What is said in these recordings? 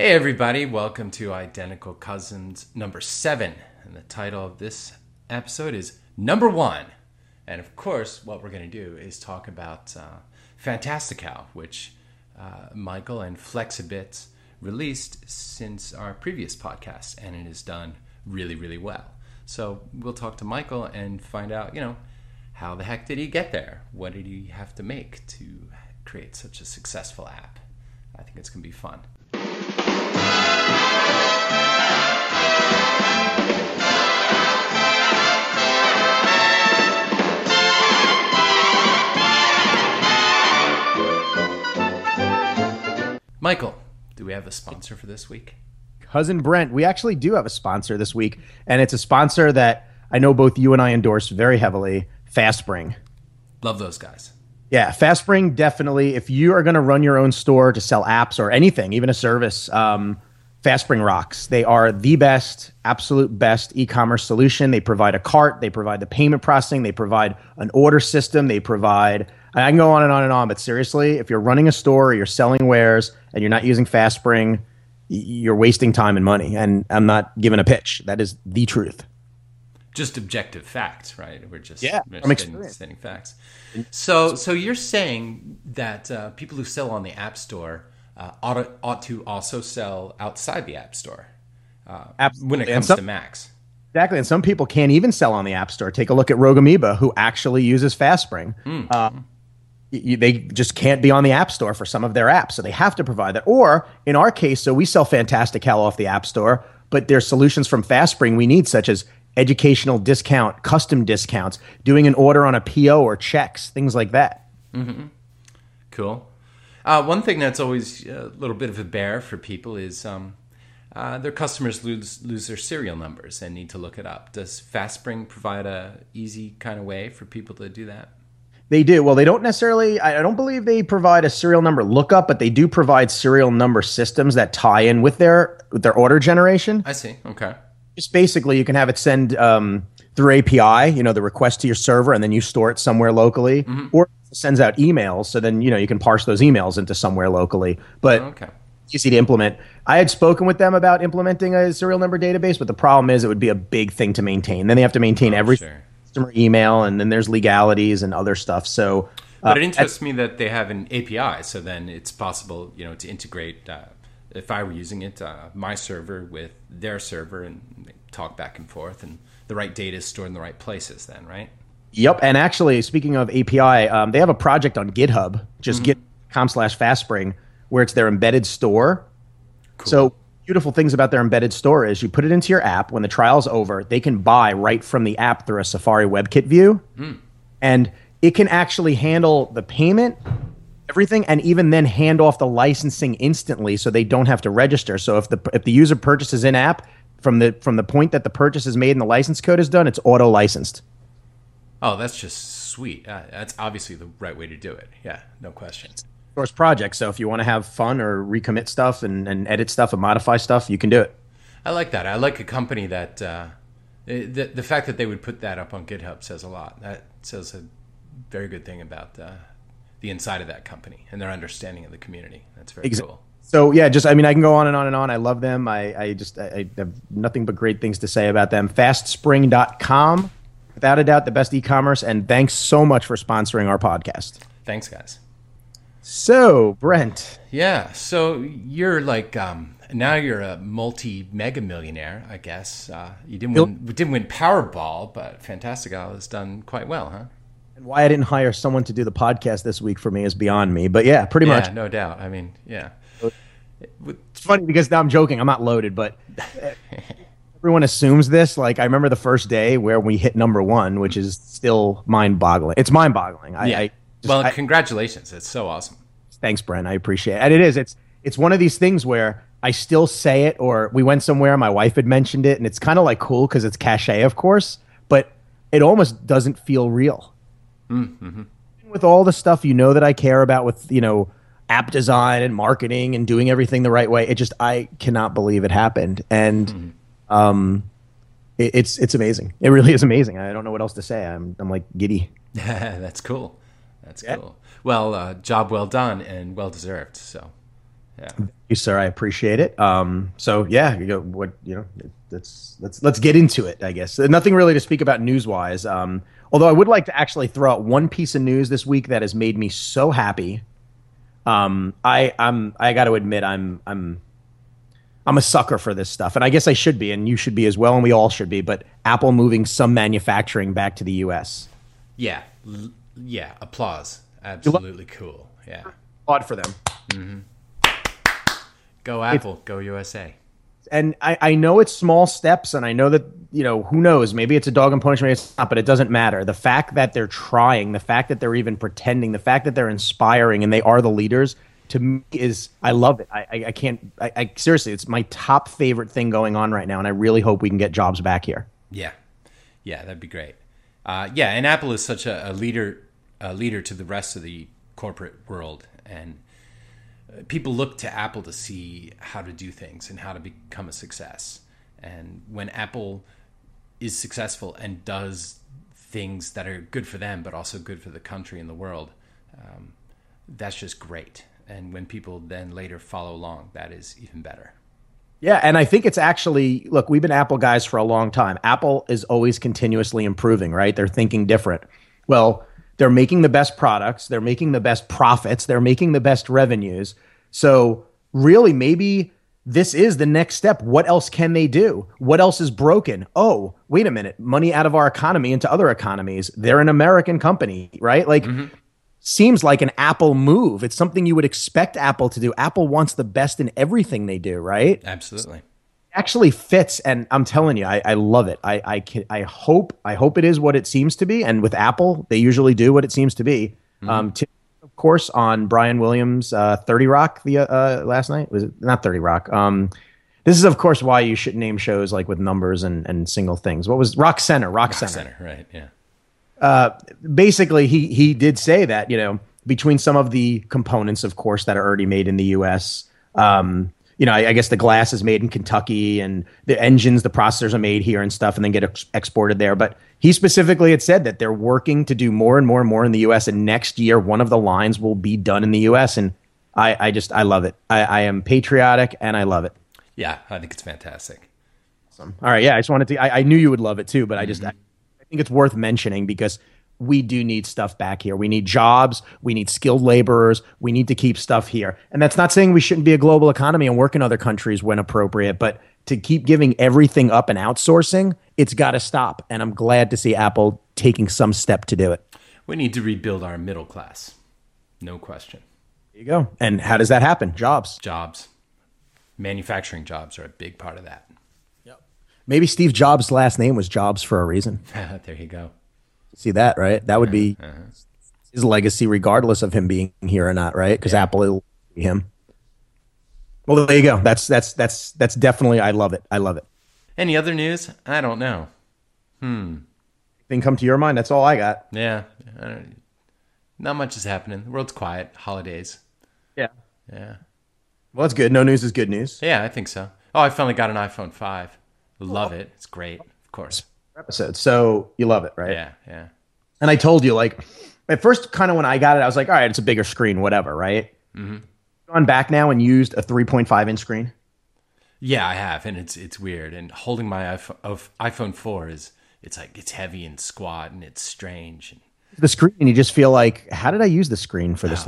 Hey everybody, welcome to Identical Cousins number 7. And the title of this episode is Number 1. And of course, what we're going to do is talk about Fantastical, which Michael and Flexibits released since our previous podcast, and it is done really, really well. So we'll talk to Michael and find out, you know, how the heck did he get there? What did he have to make to create such a successful app? I think it's going to be fun. Michael, do we have a sponsor for this week? Cousin Brent, we actually do have a sponsor this week, and it's a sponsor that I know both you and I endorse very heavily, FastSpring. Love those guys. Yeah, FastSpring, definitely. If you are going to run your own store to sell apps or anything, even a service, FastSpring rocks. They are the best, absolute best e-commerce solution. They provide a cart. They provide the payment processing. They provide an order system. They provide... I can go on and on and on, but seriously, if you're running a store or you're selling wares and you're not using FastSpring, you're wasting time and money. And I'm not giving a pitch. That is the truth. Just objective facts, right? We're just stating facts. So you're saying that people who sell on the App Store ought to also sell outside the App Store when it comes to Macs. Exactly, and some people can't even sell on the App Store. Take a look at Rogue Amoeba, who actually uses FastSpring. They just can't be on the App Store for some of their apps, so they have to provide that. Or, in our case, so we sell Fantastical off the App Store, but there's solutions from FastSpring we need, such as educational discount, custom discounts, doing an order on a PO or checks, things like that. Mm-hmm. Cool. One thing that's always a little bit of a bear for people is... their customers lose their serial numbers and need to look it up. Does FastSpring provide a easy kind of way for people to do that? They do. Well, they don't necessarily, I don't believe they provide a serial number lookup, but they do provide serial number systems that tie in with their order generation. I see. Okay. Just basically you can have it send through API, you know, the request to your server, and then you store it somewhere locally. Mm-hmm. Or it sends out emails, so then, you know, you can parse those emails into somewhere locally. But okay. Easy to implement. I had spoken with them about implementing a serial number database, but the problem is it would be a big thing to maintain. Then they have to maintain every customer email, and then there's legalities and other stuff. So, but it interests me that they have an API, so then it's possible, you know, to integrate, if I were using it, my server with their server and talk back and forth, and the right data is stored in the right places then, right? Yep. And actually, speaking of API, they have a project on GitHub, just mm-hmm. github.com/FastSpring, where it's their embedded store. Cool. So beautiful things about their embedded store is you put it into your app. When the trial's over, they can buy right from the app through a Safari WebKit view. Mm. And it can actually handle the payment, everything, and even then hand off the licensing instantly so they don't have to register. So if the user purchases in-app, from the point that the purchase is made and the license code is done, it's auto-licensed. Oh, that's just sweet. That's obviously the right way to do it. Yeah, no question. Source project. So if you want to have fun or recommit stuff and edit stuff and modify stuff, you can do it. I like that. I like a company that the fact that they would put that up on GitHub says a lot. That says a very good thing about the inside of that company and their understanding of the community. That's very cool. So yeah, just, I mean, I can go on and on and on. I love them. I have nothing but great things to say about them. FastSpring.com, without a doubt, the best e-commerce. And thanks so much for sponsoring our podcast. Thanks, guys. So, Brent. Yeah, so you're like, now you're a multi-mega millionaire, I guess. You didn't win Powerball, but Fantastical has done quite well, huh? And why I didn't hire someone to do the podcast this week for me is beyond me. But yeah, pretty much. Yeah, no doubt. I mean, yeah. It's funny because now I'm joking. I'm not loaded, but everyone assumes this. Like, I remember the first day where we hit number 1, which is still mind-boggling. It's mind-boggling. Yeah. Well, congratulations. It's so awesome. Thanks, Brent. I appreciate it. And it is. It's one of these things where I still say it, or we went somewhere, my wife had mentioned it, and it's kind of like cool because it's cachet, of course, but it almost doesn't feel real. Mm-hmm. With all the stuff you know that I care about with, you know, app design and marketing and doing everything the right way, it just, I cannot believe it happened. And it's amazing. It really is amazing. I don't know what else to say. I'm like giddy. That's cool. That's cool. Well, job well done and well deserved. So Yeah. Thank you, sir. I appreciate it. So yeah, you know, what you know, let's get into it, I guess. Nothing really to speak about news-wise. Although I would like to actually throw out one piece of news this week that has made me so happy. I got to admit I'm a sucker for this stuff, and I guess I should be, and you should be as well, and we all should be. But Apple moving some manufacturing back to the U.S. Yeah, yeah, applause. Absolutely cool. Yeah, applaud for them. Mm-hmm. Go Apple, go USA. And I know it's small steps, and I know that, you know, who knows? Maybe it's a dog and punishment, maybe it's not, but it doesn't matter. The fact that they're trying, the fact that they're even pretending, the fact that they're inspiring, and they are the leaders, to me is, I love it. I can't, I seriously, it's my top favorite thing going on right now, and I really hope we can get jobs back here. Yeah. Yeah, that'd be great. Yeah, and Apple is such a leader to the rest of the corporate world, and people look to Apple to see how to do things and how to become a success. And when Apple is successful and does things that are good for them, but also good for the country and the world, that's just great. And when people then later follow along, that is even better. Yeah, and I think it's actually, look, we've been Apple guys for a long time. Apple is always continuously improving, right? They're thinking different. Well, they're making the best products. They're making the best profits. They're making the best revenues. So really, maybe this is the next step. What else can they do? What else is broken? Oh, wait a minute. Money out of our economy into other economies. They're an American company, right? Like, mm-hmm. Seems like an Apple move. It's something you would expect Apple to do. Apple wants the best in everything they do, right? Absolutely. Actually fits, and I'm telling you, I love it. I hope it is what it seems to be, and with Apple, they usually do what it seems to be. Mm-hmm. Of course, on Brian Williams' 30 Rock the last night, was it not 30 Rock? This is of course why you should name shows like with numbers and single things. What was Rock Center? Right? Yeah. Basically, he did say that, you know, between some of the components, of course, that are already made in the U.S. You know, I guess the glass is made in Kentucky, and the engines, the processors are made here and stuff, and then get exported there. But he specifically had said that they're working to do more and more and more in the U.S. And next year, one of the lines will be done in the U.S. And I love it. I am patriotic, and I love it. Yeah, I think it's fantastic. Awesome. All right. Yeah, I just wanted to. I knew you would love it too, but mm-hmm. I think it's worth mentioning because we do need stuff back here. We need jobs. We need skilled laborers. We need to keep stuff here. And that's not saying we shouldn't be a global economy and work in other countries when appropriate, but to keep giving everything up and outsourcing, it's got to stop. And I'm glad to see Apple taking some step to do it. We need to rebuild our middle class. No question. There you go. And how does that happen? Jobs. Jobs. Manufacturing jobs are a big part of that. Yep. Maybe Steve Jobs' last name was Jobs for a reason. There you go. See that, right? That would be his legacy regardless of him being here or not, right? Because Apple will be him. Well, there you go. That's definitely, I love it. I love it. Any other news? I don't know. Anything come to your mind? That's all I got. Yeah. Not much is happening. The world's quiet. Holidays. Yeah. Yeah. Well, that's good. No news is good news. Yeah, I think so. Oh, I finally got an iPhone 5. Love it. It's great. Of course. Episode. So you love it, right? Yeah, yeah. And I told you, like, at first, kind of when I got it, I was like, all right, it's a bigger screen, whatever, right? Mm-hmm. Gone back now and used a 3.5 inch screen. Yeah, I have, and it's weird. And holding my iPhone 4 it's heavy and squat, and it's strange. And the screen, you just feel like, how did I use the screen for this?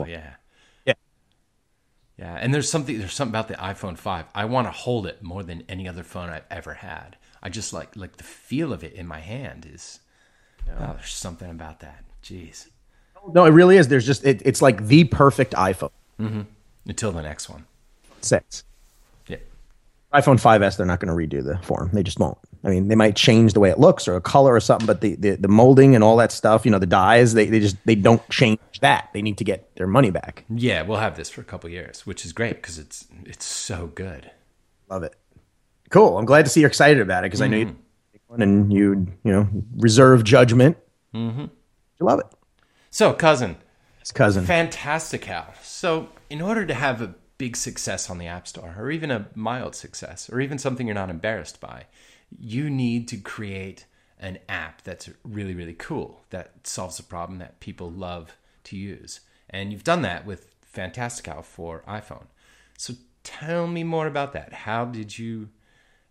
Yeah. And there's something about the iPhone 5. I want to hold it more than any other phone I've ever had. I just like the feel of it in my hand is, there's something about that. Jeez. No, it really is. There's just, it's like the perfect iPhone. Mm-hmm. Until the next one. 6. Yeah. iPhone 5S, they're not going to redo the form. They just won't. I mean, they might change the way it looks or a color or something, but the molding and all that stuff, you know, the dyes, they don't change that. They need to get their money back. Yeah, we'll have this for a couple of years, which is great because it's so good. Love it. Cool. I'm glad to see you're excited about it because I know you take one and you reserve judgment. Mm-hmm. You love it. So, cousin, Fantastical. So, in order to have a big success on the App Store, or even a mild success, or even something you're not embarrassed by, you need to create an app that's really, really cool that solves a problem that people love to use. And you've done that with Fantastical for iPhone. So tell me more about that. How did you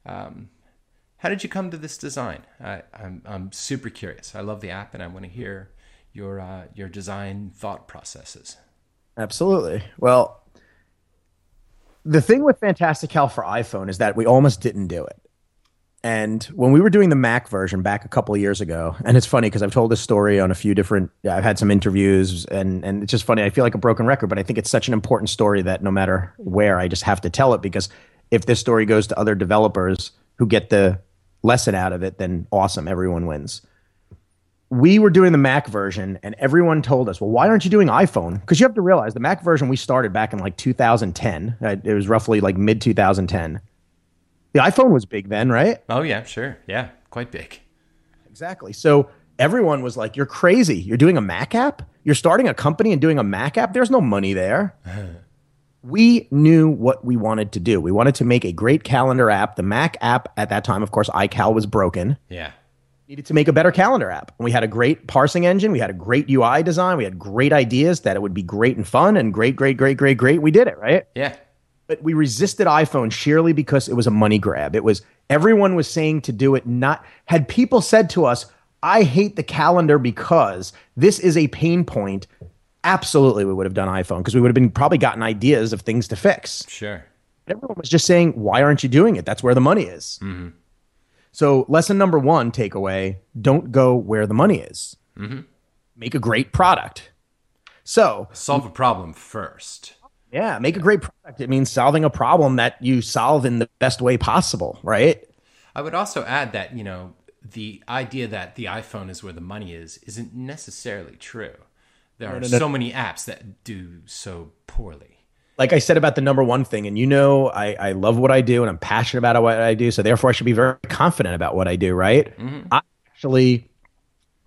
come to this design? I'm super curious. I love the app, and I want to hear your design thought processes. Absolutely. Well, the thing with Fantastical for iPhone is that we almost didn't do it. And when we were doing the Mac version back a couple of years ago, and it's funny because I've told this story on a few different, I've had some interviews, and it's just funny. I feel like a broken record, but I think it's such an important story that no matter where, I just have to tell it, because if this story goes to other developers who get the lesson out of it, then awesome, everyone wins. We were doing the Mac version, and everyone told us, well, why aren't you doing iPhone? Because you have to realize the Mac version we started back in like 2010. It was roughly like mid-2010. The iPhone was big then, right? Oh, yeah, sure. Yeah, quite big. Exactly. So everyone was like, you're crazy. You're doing a Mac app? You're starting a company and doing a Mac app? There's no money there. We knew what we wanted to do. We wanted to make a great calendar app. The Mac app at that time, of course, iCal was broken. Yeah. Needed to make a better calendar app. And we had a great parsing engine. We had a great UI design. We had great ideas that it would be great and fun and great. We did it, right? Yeah. But we resisted iPhone sheerly because it was a money grab. It was, everyone was saying to do it. Not, had people said to us, I hate the calendar because this is a pain point, absolutely we would have done iPhone, because we would have been probably gotten ideas of things to fix. Sure. But everyone was just saying, why aren't you doing it? That's where the money is. Mm-hmm. So lesson number one takeaway, don't go where the money is. Mm-hmm. Make a great product. So solve a problem first. Yeah, make a great product. It means solving a problem that you solve in the best way possible, right? I would also add that, you know, the idea that the iPhone is where the money is isn't necessarily true. There are so many apps that do so poorly. Like I said about the number one thing, and you know, I love what I do and I'm passionate about what I do, so therefore I should be very confident about what I do, right? Mm-hmm. I actually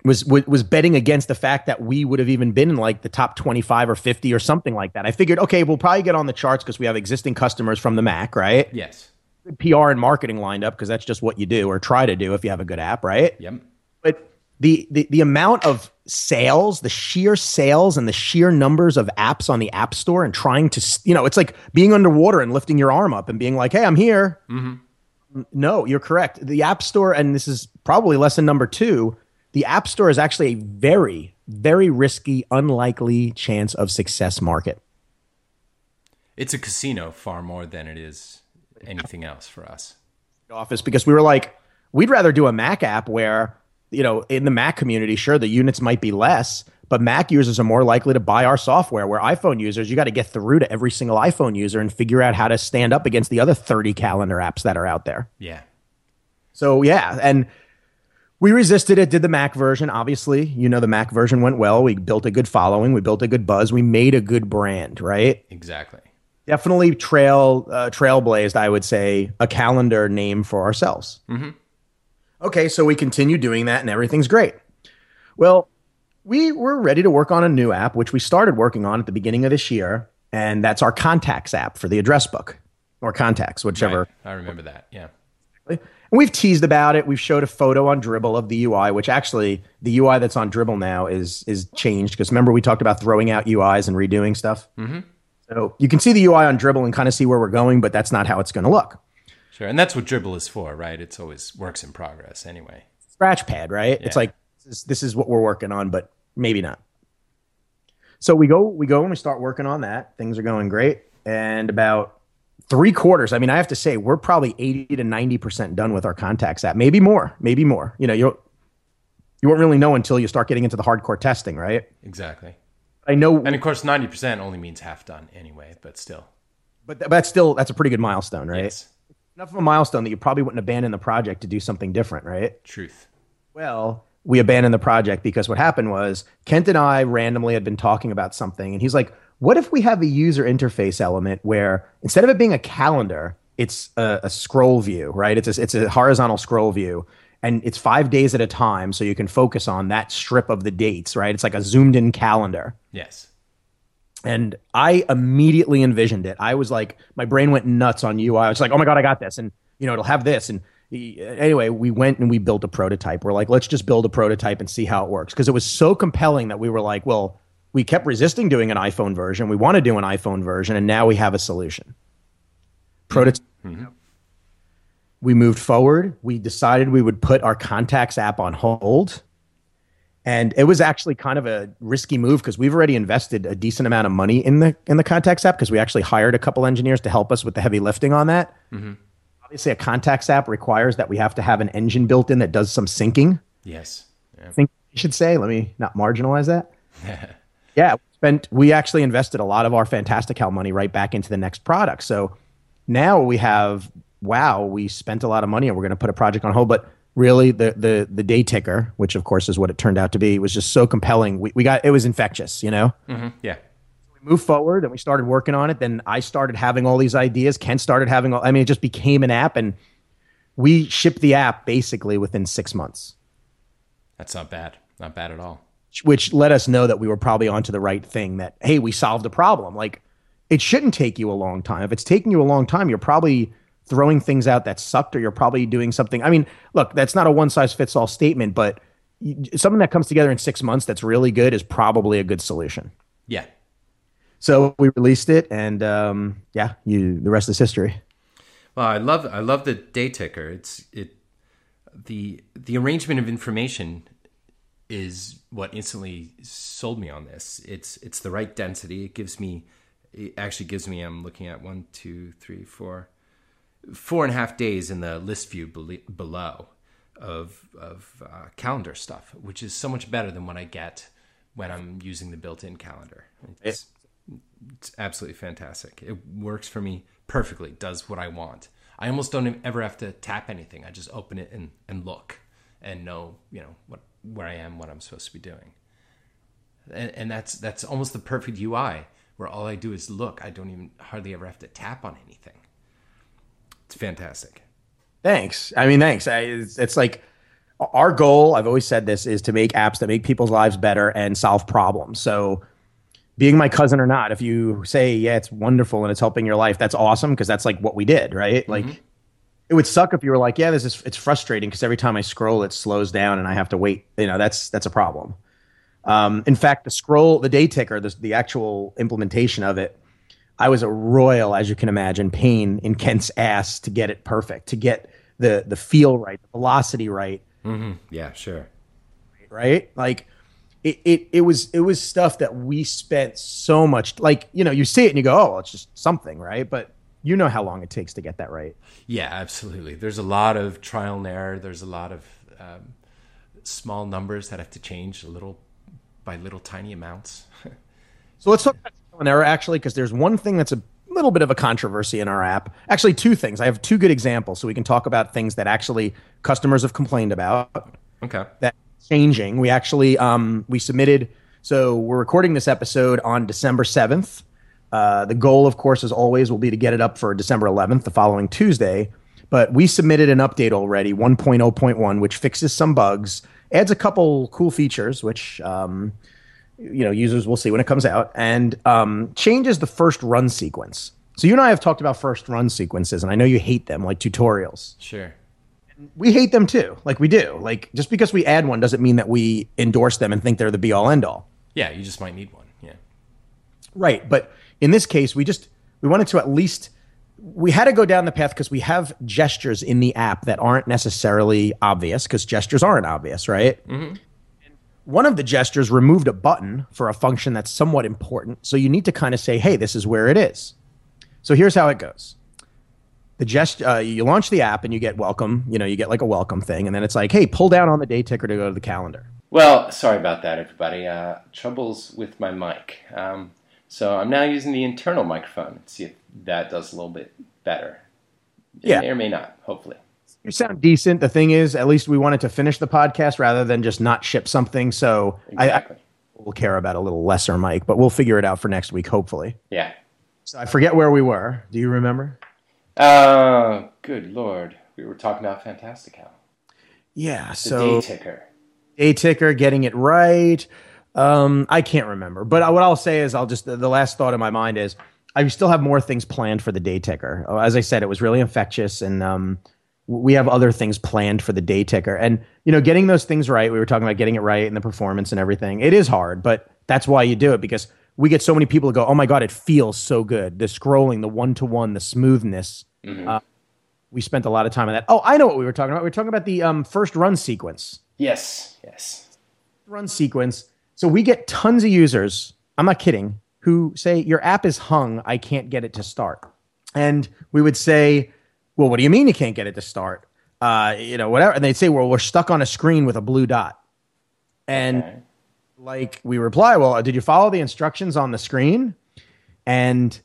was betting against the fact that we would have even been in like the top 25 or 50 or something like that. I figured, okay, we'll probably get on the charts because we have existing customers from the Mac, right? Yes. Good PR and marketing lined up because that's just what you do or try to do if you have a good app, right? Yep. But the amount of sales, the sheer sales and the sheer numbers of apps on the App Store and trying to, you know, it's like being underwater and lifting your arm up and being like, hey, I'm here. Mm-hmm. No, you're correct. The App Store, and this is probably lesson number two, the App Store is actually a very, very risky, unlikely chance of success market. It's a casino far more than it is anything else for us. Office, because we were like, we'd rather do a Mac app where, you know, in the Mac community, sure, the units might be less, but Mac users are more likely to buy our software, where iPhone users, you got to get through to every single iPhone user and figure out how to stand up against the other 30 calendar apps that are out there. Yeah. So, yeah. And we resisted it, did the Mac version. Obviously, you know, the Mac version went well. We built a good following. We built a good buzz. We made a good brand, right? Exactly. Definitely trailblazed, I would say, a calendar name for ourselves. Mm-hmm. Okay, so we continue doing that and everything's great. Well, we were ready to work on a new app, which we started working on at the beginning of this year, and that's our contacts app for the address book, or contacts, whichever. Right. I remember that, yeah. And we've teased about it. We've showed a photo on Dribbble of the UI, which actually the UI that's on Dribbble now is changed, because remember we talked about throwing out UIs and redoing stuff? Mm-hmm. So you can see the UI on Dribbble and kind of see where we're going, but that's not how it's going to look. Sure, and that's what Dribbble is for, right? It's always works in progress anyway. Scratchpad, right? Yeah. It's like, this is what we're working on, but maybe not. So we go and we start working on that. Things are going great. And about three quarters, I mean, I have to say, we're probably 80 to 90% done with our contacts app. Maybe more. You know, you won't really know until you start getting into the hardcore testing, right? Exactly. I know. And of course, 90% only means half done anyway, but still. But that's still, that's a pretty good milestone, right? Yes. Enough of a milestone that you probably wouldn't abandon the project to do something different, right? Truth. Well, we abandoned the project because what happened was Kent and I randomly had been talking about something, and he's like, what if we have a user interface element where instead of it being a calendar, it's a scroll view, right? It's a horizontal scroll view, and it's 5 days at a time, so you can focus on that strip of the dates, right? It's like a zoomed-in calendar. Yes. And I immediately envisioned it. I was like, my brain went nuts on UI. I was like, oh my God, I got this. And, you know, it'll have this. And anyway, we went and we built a prototype. We're like, let's just build a prototype and see how it works. Because it was so compelling that we were like, well, we kept resisting doing an iPhone version. We want to do an iPhone version. And now we have a solution. prototype. Mm-hmm. We moved forward. We decided we would put our contacts app on hold. And it was actually kind of a risky move because we've already invested a decent amount of money in the contacts app because we actually hired a couple engineers to help us with the heavy lifting on that. Mm-hmm. Obviously, a contacts app requires that we have to have an engine built in that does some syncing. Yes. Yeah. I think you should say. Let me not marginalize that. Yeah. We actually invested a lot of our Fantastical money right back into the next product. So now we have, wow, we spent a lot of money and we're going to put a project on hold. But really, the day ticker, which of course is what it turned out to be, was just so compelling. It was infectious, you know? Mm-hmm. Yeah. We moved forward and we started working on it. Then I started having all these ideas. Kent started having it just became an app. And we shipped the app basically within 6 months. That's not bad. Not bad at all. Which let us know that we were probably onto the right thing, that, hey, we solved a problem. Like, it shouldn't take you a long time. If it's taking you a long time, you're probably throwing things out that sucked, or you're probably doing something. I mean, look, that's not a one-size-fits-all statement, but something that comes together in 6 months that's really good is probably a good solution. Yeah. So we released it, and the rest is history. Well, I love the day ticker. The arrangement of information is what instantly sold me on this. It's the right density. It actually gives me, I'm looking at 4.5 days in the list view below of calendar stuff, which is so much better than what I get when I'm using the built-in calendar. It's absolutely fantastic. It works for me perfectly, does what I want. I almost don't ever have to tap anything. I just open it and look and know, where I am, what I'm supposed to be doing. And that's almost the perfect UI, where all I do is look. I don't even hardly ever have to tap on anything. It's fantastic. Thanks. It's like our goal, I've always said this, is to make apps that make people's lives better and solve problems. So being my cousin or not, if you say, yeah, it's wonderful and it's helping your life, that's awesome, because that's like what we did, right? Mm-hmm. Like, it would suck if you were like, yeah, it's frustrating because every time I scroll, it slows down and I have to wait. That's a problem. In fact, the day ticker, the actual implementation of it, I was a royal, as you can imagine, pain in Kent's ass to get it perfect, to get the feel right, the velocity right. Mm-hmm. Yeah, sure. Right? Like, it was stuff that we spent so much, like, you see it and you go, oh, it's just something, right? But you know how long it takes to get that right. Yeah, absolutely. There's a lot of trial and error. There's a lot of small numbers that have to change little by little, tiny amounts. So let's talk about trial and error, actually, because there's one thing that's a little bit of a controversy in our app. Actually, two things. I have two good examples, so we can talk about things that actually customers have complained about. Okay. That's changing. We actually we submitted. So we're recording this episode on December 7th. The goal, of course, as always, will be to get it up for December 11th, the following Tuesday. But we submitted an update already, 1.0.1, which fixes some bugs, adds a couple cool features, which users will see when it comes out, and changes the first run sequence. So you and I have talked about first run sequences, and I know you hate them, like tutorials. Sure. And we hate them too, like we do. Like, just because we add one doesn't mean that we endorse them and think they're the be-all, end-all. Yeah, you just might need one, yeah. Right, but in this case, we wanted to at least, we had to go down the path because we have gestures in the app that aren't necessarily obvious, because gestures aren't obvious, right? Mm-hmm. And one of the gestures removed a button for a function that's somewhat important. So you need to kind of say, hey, this is where it is. So here's how it goes. You launch the app and you get welcome, you get like a welcome thing. And then it's like, hey, pull down on the day ticker to go to the calendar. Well, sorry about that, everybody. Troubles with my mic. So I'm now using the internal microphone. Let's see if that does a little bit better. It may or may not, hopefully. You sound decent. The thing is, at least we wanted to finish the podcast rather than just not ship something. So exactly. We'll care about a little lesser mic, but we'll figure it out for next week, hopefully. Yeah. So I forget where we were. Do you remember? Good Lord. We were talking about Fantastical. Yeah. The day ticker. Day ticker, getting it right. I can't remember, but what I'll say is the last thought in my mind is I still have more things planned for the day ticker. As I said, it was really infectious, and we have other things planned for the day ticker. And getting those things right, we were talking about getting it right and the performance and everything. It is hard, but that's why you do it, because we get so many people who go, "Oh my God, it feels so good." The scrolling, the one-to-one, the smoothness. Mm-hmm. We spent a lot of time on that. Oh, I know what we were talking about. We were talking about the first run sequence. Yes, yes. Run sequence. So we get tons of users, I'm not kidding, who say, your app is hung, I can't get it to start. And we would say, well, what do you mean you can't get it to start? You know, whatever. And they'd say, well, we're stuck on a screen with a blue dot. And okay. Like we reply, well, did you follow the instructions on the screen? And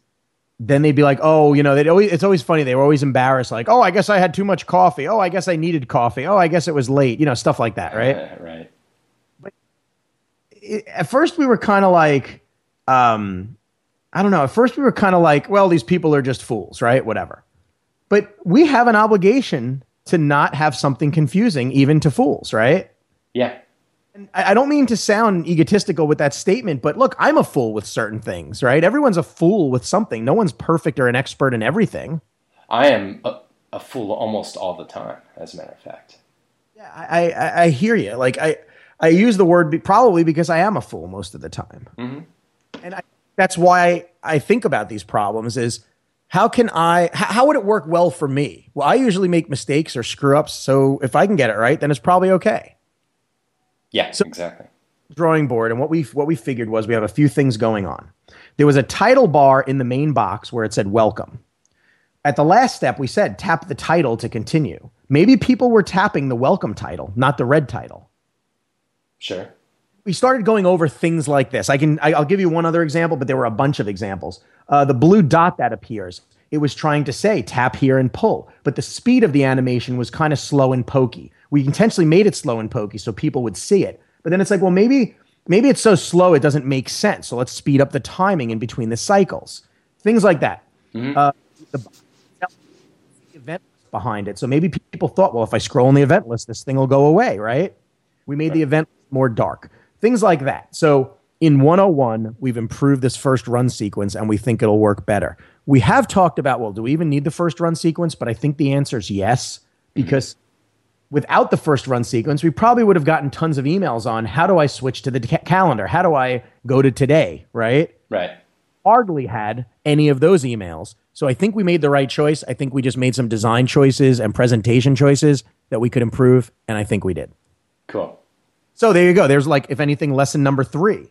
then they'd be like, oh, you know, they'd always, it's always funny. They were always embarrassed. Like, oh, I guess I had too much coffee. Oh, I guess I needed coffee. Oh, I guess it was late. You know, stuff like that, right? Right. But at first we were kind of like, I don't know. At first we were kind of like, well, these people are just fools, right? Whatever. But we have an obligation to not have something confusing even to fools, right? Yeah. And I don't mean to sound egotistical with that statement, but look, I'm a fool with certain things, right? Everyone's a fool with something. No one's perfect or an expert in everything. I am a fool almost all the time, as a matter of fact. Yeah, I hear you. Like, I use the word probably because I am a fool most of the time. Mm-hmm. And that's why I think about these problems is, how would it work well for me? Well, I usually make mistakes or screw ups, so if I can get it right, then it's probably okay. Yeah, so, exactly. Drawing board, and what we figured was we have a few things going on. There was a title bar in the main box where it said welcome. At the last step, we said tap the title to continue. Maybe people were tapping the welcome title, not the red title. Sure. We started going over things like this. I'll give you one other example, but there were a bunch of examples. The blue dot that appears, it was trying to say tap here and pull, but the speed of the animation was kind of slow and pokey. We intentionally made it slow and pokey so people would see it. But then it's like, well, maybe it's so slow it doesn't make sense. So let's speed up the timing in between the cycles. Things like that. Mm-hmm. The event behind it. So maybe people thought, well, if I scroll on the event list, this thing will go away, right? We made the event more dark. Things like that. So in 101, we've improved this first run sequence, and we think it'll work better. We have talked about, well, do we even need the first run sequence? But I think the answer is yes, because without the first run sequence, we probably would have gotten tons of emails on how do I switch to the calendar? How do I go to today, right? Right. Hardly had any of those emails. So I think we made the right choice. I think we just made some design choices and presentation choices that we could improve, and I think we did. Cool. So there you go. There's like, if anything, lesson number 3.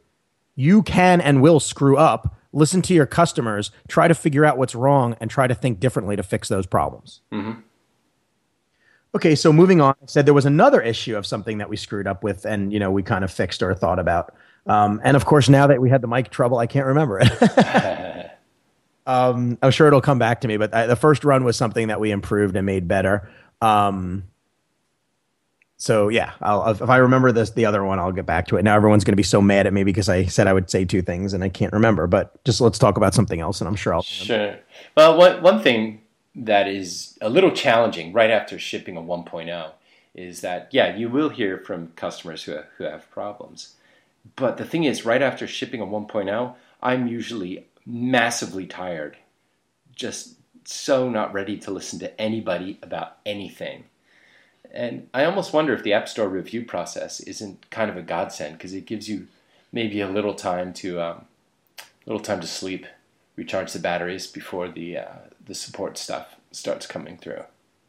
You can and will screw up. Listen to your customers. Try to figure out what's wrong and try to think differently to fix those problems. Mm-hmm. Okay, so moving on. I said there was another issue of something that we screwed up with and, you know, we kind of fixed or thought about. And, of course, now that we had the mic trouble, I can't remember it. I'm sure it'll come back to me. But the first run was something that we improved and made better. So yeah, if I remember the other one, I'll get back to it. Now everyone's going to be so mad at me because I said I would say 2 things and I can't remember. But just let's talk about something else, and I'm sure I'll remember. Sure. Well, one thing that is a little challenging right after shipping a 1.0 is that you will hear from customers who have problems. But the thing is, right after shipping a 1.0, I'm usually massively tired, just so not ready to listen to anybody about anything. And I almost wonder if the App Store review process isn't kind of a godsend, because it gives you maybe a little time to sleep, recharge the batteries before the support stuff starts coming through.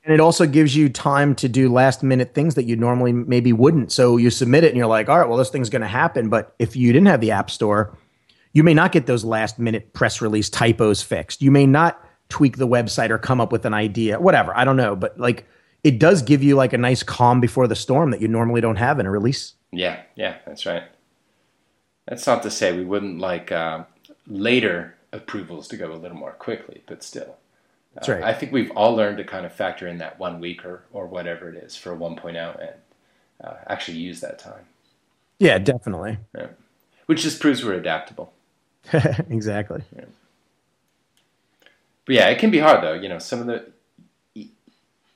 And it also gives you time to do last minute things that you normally maybe wouldn't. So you submit it and you're like, all right, well, this thing's going to happen. But if you didn't have the App Store, you may not get those last minute press release typos fixed. You may not tweak the website or come up with an idea, whatever. I don't know, but like, it does give you like a nice calm before the storm that you normally don't have in a release. Yeah, that's right. That's not to say we wouldn't like later approvals to go a little more quickly, but still. That's right. I think we've all learned to kind of factor in that 1 week or whatever it is for 1.0 and actually use that time. Yeah, definitely. Yeah. Which just proves we're adaptable. Exactly. Yeah. But yeah, it can be hard though. You know,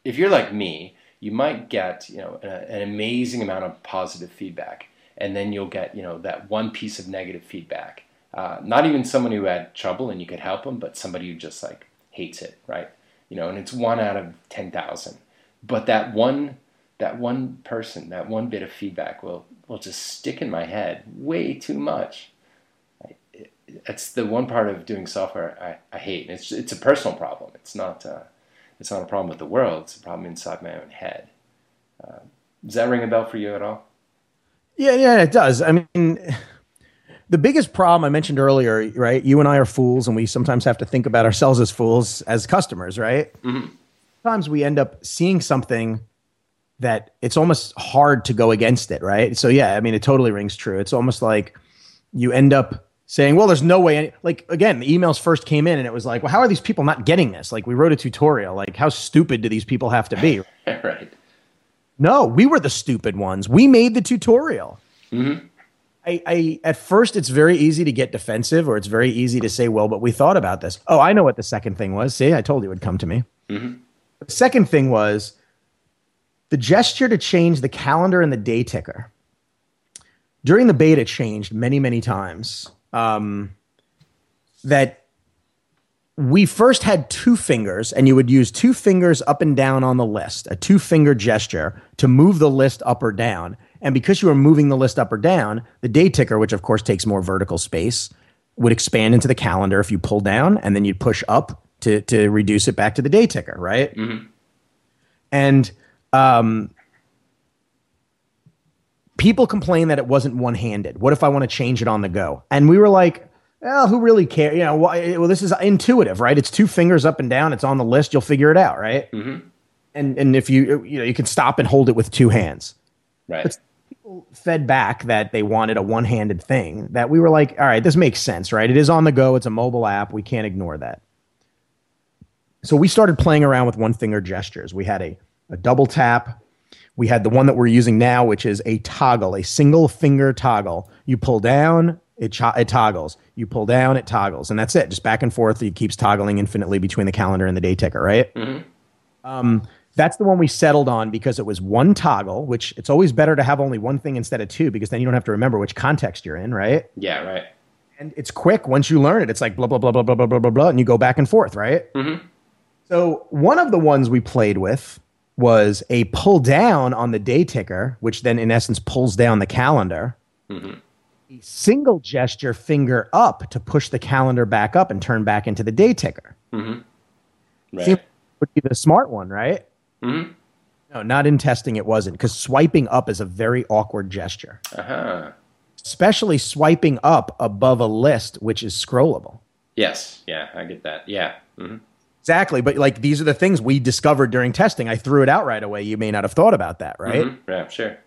if you're like me, you might get, you know, an amazing amount of positive feedback, and then you'll get, you know, that one piece of negative feedback. Not even someone who had trouble and you could help them, but somebody who just like hates it, right? You know, and it's 1 out of 10,000. But that one person, that one bit of feedback will just stick in my head way too much. That's the one part of doing software I hate. It's a personal problem. It's not It's not a problem with the world. It's a problem inside my own head. Does that ring a bell for you at all? Yeah, it does. I mean, the biggest problem I mentioned earlier, right? You and I are fools, and we sometimes have to think about ourselves as fools as customers, right? Mm-hmm. Sometimes we end up seeing something that it's almost hard to go against it, right? So yeah, I mean, it totally rings true. It's almost like you end up saying, well, there's no way. Like, again, the emails first came in and it was like, well, how are these people not getting this? Like, we wrote a tutorial. Like, how stupid do these people have to be? Right. No, we were the stupid ones. We made the tutorial. Mm-hmm. At first, it's very easy to get defensive, or it's very easy to say, well, but we thought about this. Oh, I know what the second thing was. See, I told you it would come to me. Mm-hmm. The second thing was the gesture to change the calendar and the day ticker. During the beta, it changed many, many times. That we first had two fingers, and you would use two fingers up and down on the list, a two-finger gesture to move the list up or down. And because you were moving the list up or down, the day ticker, which of course takes more vertical space, would expand into the calendar if you pull down, and then you'd push up to reduce it back to the day ticker, right? Mm-hmm. And people complain that it wasn't one-handed. What if I want to change it on the go? And we were like, well, who really cares? You know, well, this is intuitive, right? It's two fingers up and down. It's on the list. You'll figure it out, right? Mm-hmm. And if you know, you can stop and hold it with two hands. Right. But people fed back that they wanted a one-handed thing that we were like, all right, this makes sense, right? It is on the go. It's a mobile app. We can't ignore that. So we started playing around with one-finger gestures. We had a double tap. We had the one that we're using now, which is a toggle, a single finger toggle. You pull down, it toggles. You pull down, it toggles. And that's it. Just back and forth. It keeps toggling infinitely between the calendar and the day ticker, right? Mm-hmm. That's the one we settled on because it was one toggle, which it's always better to have only one thing instead of two, because then you don't have to remember which context you're in, right? Yeah, right. And it's quick. Once you learn it, it's like blah, blah, blah, blah, blah, blah, blah, blah, blah, and you go back and forth, right? Mm-hmm. So one of the ones we played with was a pull down on the day ticker, which then in essence pulls down the calendar. Mm-hmm. A single gesture finger up to push the calendar back up and turn back into the day ticker. Mm-hmm. Right. Seems would be the smart one, right? Mm-hmm. No, not in testing it wasn't, because swiping up is a very awkward gesture. Uh-huh. Especially swiping up above a list which is scrollable. Yes, yeah, I get that, yeah. Mm-hmm. Exactly, but like these are the things we discovered during testing. I threw it out right away. You may not have thought about that, right? Mm-hmm. Yeah, sure.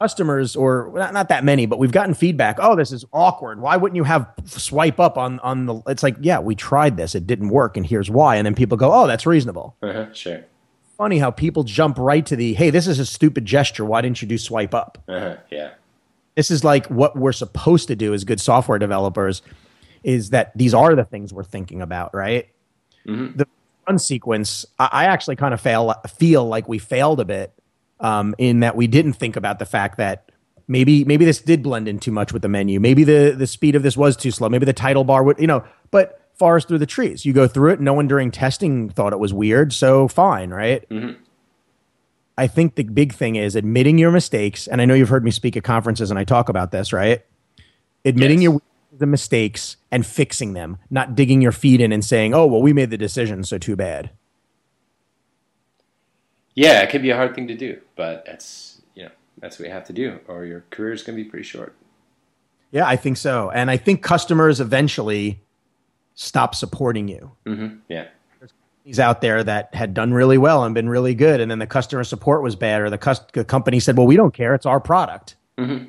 Customers, or not that many, but we've gotten feedback. Oh, this is awkward. Why wouldn't you have swipe up on the? It's like, yeah, we tried this. It didn't work, and here's why. And then people go, oh, that's reasonable. Uh-huh, sure. Funny how people jump right to the, hey, this is a stupid gesture. Why didn't you do swipe up? Uh-huh, yeah. This is like what we're supposed to do as good software developers, is that these are the things we're thinking about, right? Mm-hmm. The sequence, I actually kind of feel like we failed a bit in that we didn't think about the fact that maybe this did blend in too much with the menu. Maybe the speed of this was too slow. Maybe the title bar would, but forest through the trees. You go through it. No one during testing thought it was weird. So fine, right? Mm-hmm. I think the big thing is admitting your mistakes. And I know you've heard me speak at conferences and I talk about this, right? Admitting your the mistakes and fixing them, not digging your feet in and saying, oh, well, we made the decision, so too bad. Yeah, it could be a hard thing to do, but that's what you have to do, or your career is going to be pretty short. Yeah, I think so. And I think customers eventually stop supporting you. Mm-hmm. Yeah. There's companies out there that had done really well and been really good, and then the customer support was bad, or the company said, well, we don't care, it's our product. Mm-hmm.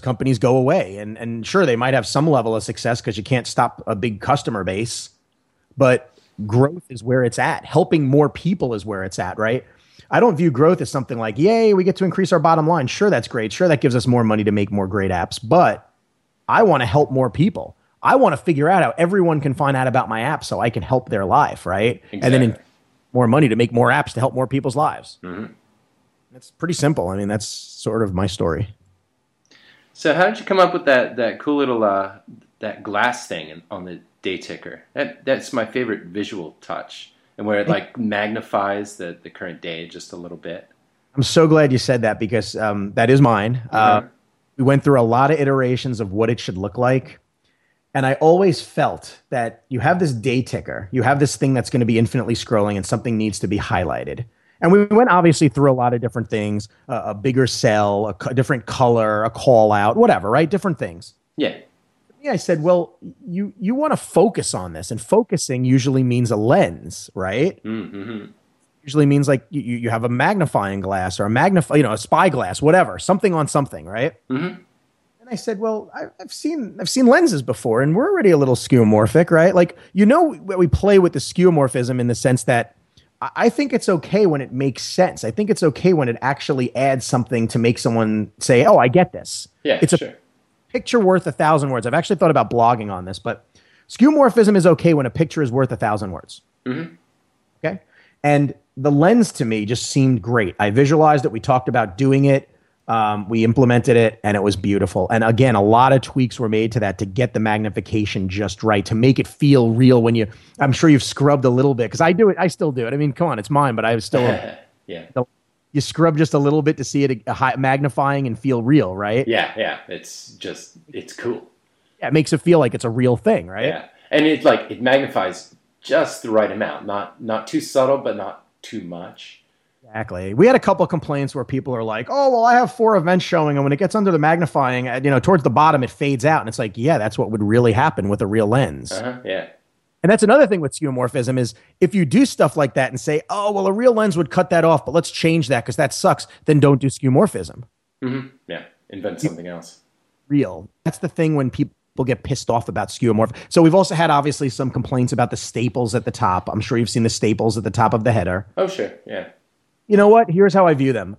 Companies go away, and sure, they might have some level of success because you can't stop a big customer base, but growth is where it's at. Helping more people is where it's at, right? I don't view growth as something like, yay, we get to increase our bottom line. Sure, that's great. Sure, that gives us more money to make more great apps, but I want to help more people. I want to figure out how everyone can find out about my app so I can help their life, right? Exactly. And then more money to make more apps to help more people's lives. Mm-hmm. That's pretty simple. I mean, that's sort of my story. So how did you come up with that cool little that glass thing on the day ticker? That's my favorite visual touch, and where it like magnifies the current day just a little bit. I'm so glad you said that, because that is mine. Mm-hmm. We went through a lot of iterations of what it should look like, And I always felt that you have this day ticker, you have this thing that's going to be infinitely scrolling and something needs to be highlighted. And we went obviously through a lot of different things, a bigger cell, a different color, a call out, whatever, right? Different things. Yeah. Yeah, I said, well, you want to focus on this, and focusing usually means a lens, right? Mm-hmm. Usually means like you have a magnifying glass or a spyglass, whatever, something on something, right? Mm-hmm. And I said, well, I've seen lenses before, and we're already a little skeuomorphic, right? Like, we play with the skeuomorphism in the sense that I think it's okay when it makes sense. I think it's okay when it actually adds something to make someone say, oh, I get this. Yeah, it's sure. A picture worth 1,000 words. I've actually thought about blogging on this, but skeuomorphism is okay when a picture is worth 1,000 words. Mm-hmm. Okay? And the lens to me just seemed great. I visualized it. We talked about doing it. We implemented it, and it was beautiful. And again, a lot of tweaks were made to that to get the magnification just right, to make it feel real when you – I'm sure you've scrubbed a little bit because I do it. I still do it. I mean, come on. It's mine, but I was still – Yeah. You scrub just a little bit to see it magnifying and feel real, right? Yeah. It's cool. Yeah, it makes it feel like it's a real thing, right? Yeah, and it magnifies just the right amount, not too subtle but not too much. Exactly. We had a couple of complaints where people are like, oh, well, I have 4 events showing, and when it gets under the magnifying, towards the bottom, it fades out. And it's like, yeah, that's what would really happen with a real lens. Uh-huh, yeah. And that's another thing with skeuomorphism is if you do stuff like that and say, oh, well, a real lens would cut that off, but let's change that because that sucks, then don't do skeuomorphism. Mm-hmm. Yeah. Invent something else. Real. That's the thing when people get pissed off about skeuomorph. So we've also had, obviously, some complaints about the staples at the top. I'm sure you've seen the staples at the top of the header. Oh, sure. Yeah. You know what? Here's how I view them.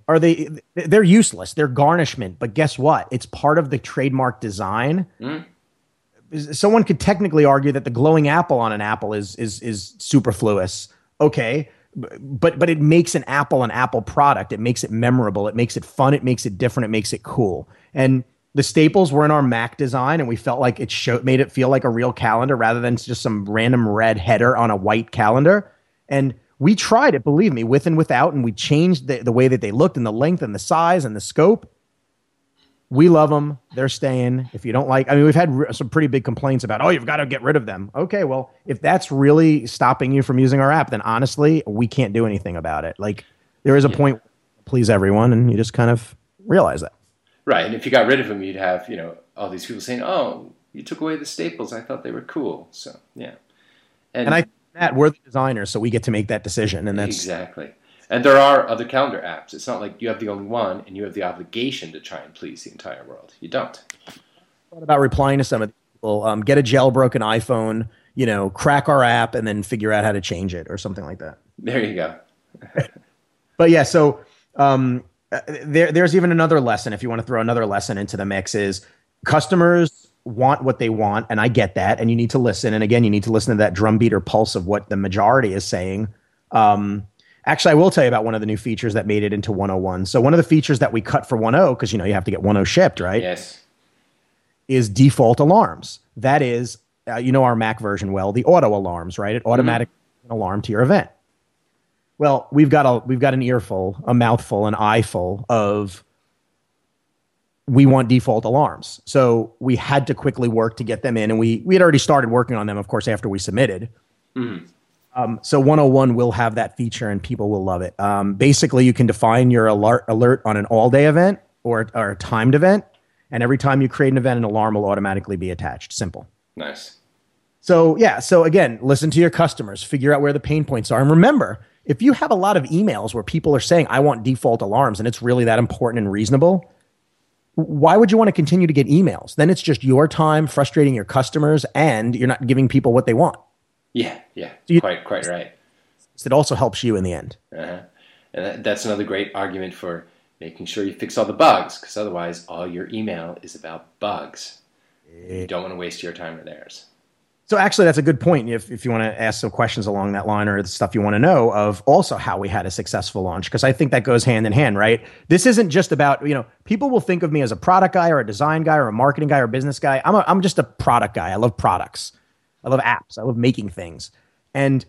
They're useless. They're garnishment. But guess what? It's part of the trademark design. Mm. Someone could technically argue that the glowing apple on an apple is superfluous. Okay. But it makes an apple product. It makes it memorable. It makes it fun. It makes it different. It makes it cool. And the staples were in our Mac design, and we felt like it made it feel like a real calendar rather than just some random red header on a white calendar. And we tried it, believe me, with and without, and we changed the way that they looked and the length and the size and the scope. We love them. They're staying. If you don't like, I mean, we've had some pretty big complaints about, oh, you've got to get rid of them. Okay, well, if that's really stopping you from using our app, then honestly, we can't do anything about it. Like, there is a point where you please everyone, and you just kind of realize that. Right, and if you got rid of them, you'd have, all these people saying, oh, you took away the staples. I thought they were cool. So, yeah. And we're the designers, so we get to make that decision. And that's exactly. And there are other calendar apps. It's not like you have the only one and you have the obligation to try and please the entire world. You don't. What about replying to some of these people? Get a jailbroken iPhone, crack our app, and then figure out how to change it or something like that. There you go. But yeah, so there's even another lesson, if you want to throw another lesson into the mix, is customers want what they want, and I get that, and you need to listen. And again, you need to listen to that drumbeat or pulse of what the majority is saying. Actually, I will tell you about one of the new features that made it into 101. So one of the features that we cut for 1.0, because you have to get 1.0 shipped, right? Yes. Is default alarms. That is, our Mac version well, the auto alarms, right? It automatically mm-hmm. alarm to your event. Well, we've got an earful, a mouthful, an eyeful of we want default alarms. So we had to quickly work to get them in, and we had already started working on them, of course, after we submitted. Mm-hmm. So 101 will have that feature, and people will love it. Basically, you can define your alert on an all-day event or a timed event, and every time you create an event, an alarm will automatically be attached. Simple. Nice. So, yeah. So, again, listen to your customers. Figure out where the pain points are. And remember, if you have a lot of emails where people are saying, I want default alarms, and it's really that important and reasonable, why would you want to continue to get emails? Then it's just your time frustrating your customers, and you're not giving people what they want. Yeah, so quite right. It also helps you in the end. Uh-huh. And that's another great argument for making sure you fix all the bugs, because otherwise all your email is about bugs. You don't want to waste your time or theirs. So actually, that's a good point if you want to ask some questions along that line or the stuff you want to know of also how we had a successful launch, because I think that goes hand in hand, right? This isn't just about, people will think of me as a product guy or a design guy or a marketing guy or a business guy. I'm just a product guy. I love products. I love apps. I love making things. And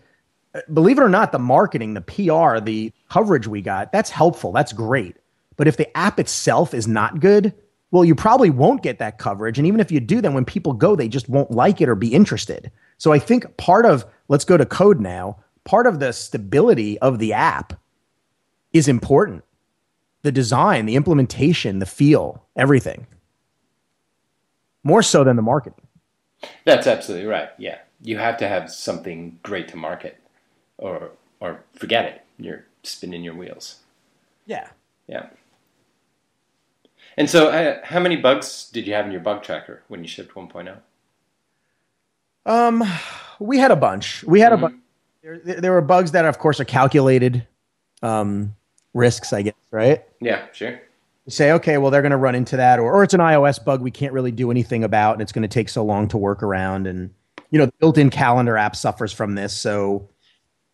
believe it or not, the marketing, the PR, the coverage we got, that's helpful. That's great. But if the app itself is not good, well, you probably won't get that coverage. And even if you do, then when people go, they just won't like it or be interested. So I think part of, let's go to code now, part of the stability of the app is important. The design, the implementation, the feel, everything. More so than the marketing. That's absolutely right, yeah. You have to have something great to market or forget it. You're spinning your wheels. Yeah. Yeah. And so how many bugs did you have in your bug tracker when you shipped 1.0? We had a bunch. We had a bunch. There were bugs that, of course, are calculated risks, I guess, right? Yeah, sure. You say, okay, well, they're going to run into that, or it's an iOS bug we can't really do anything about, and it's going to take so long to work around. And, you know, the built-in calendar app suffers from this, so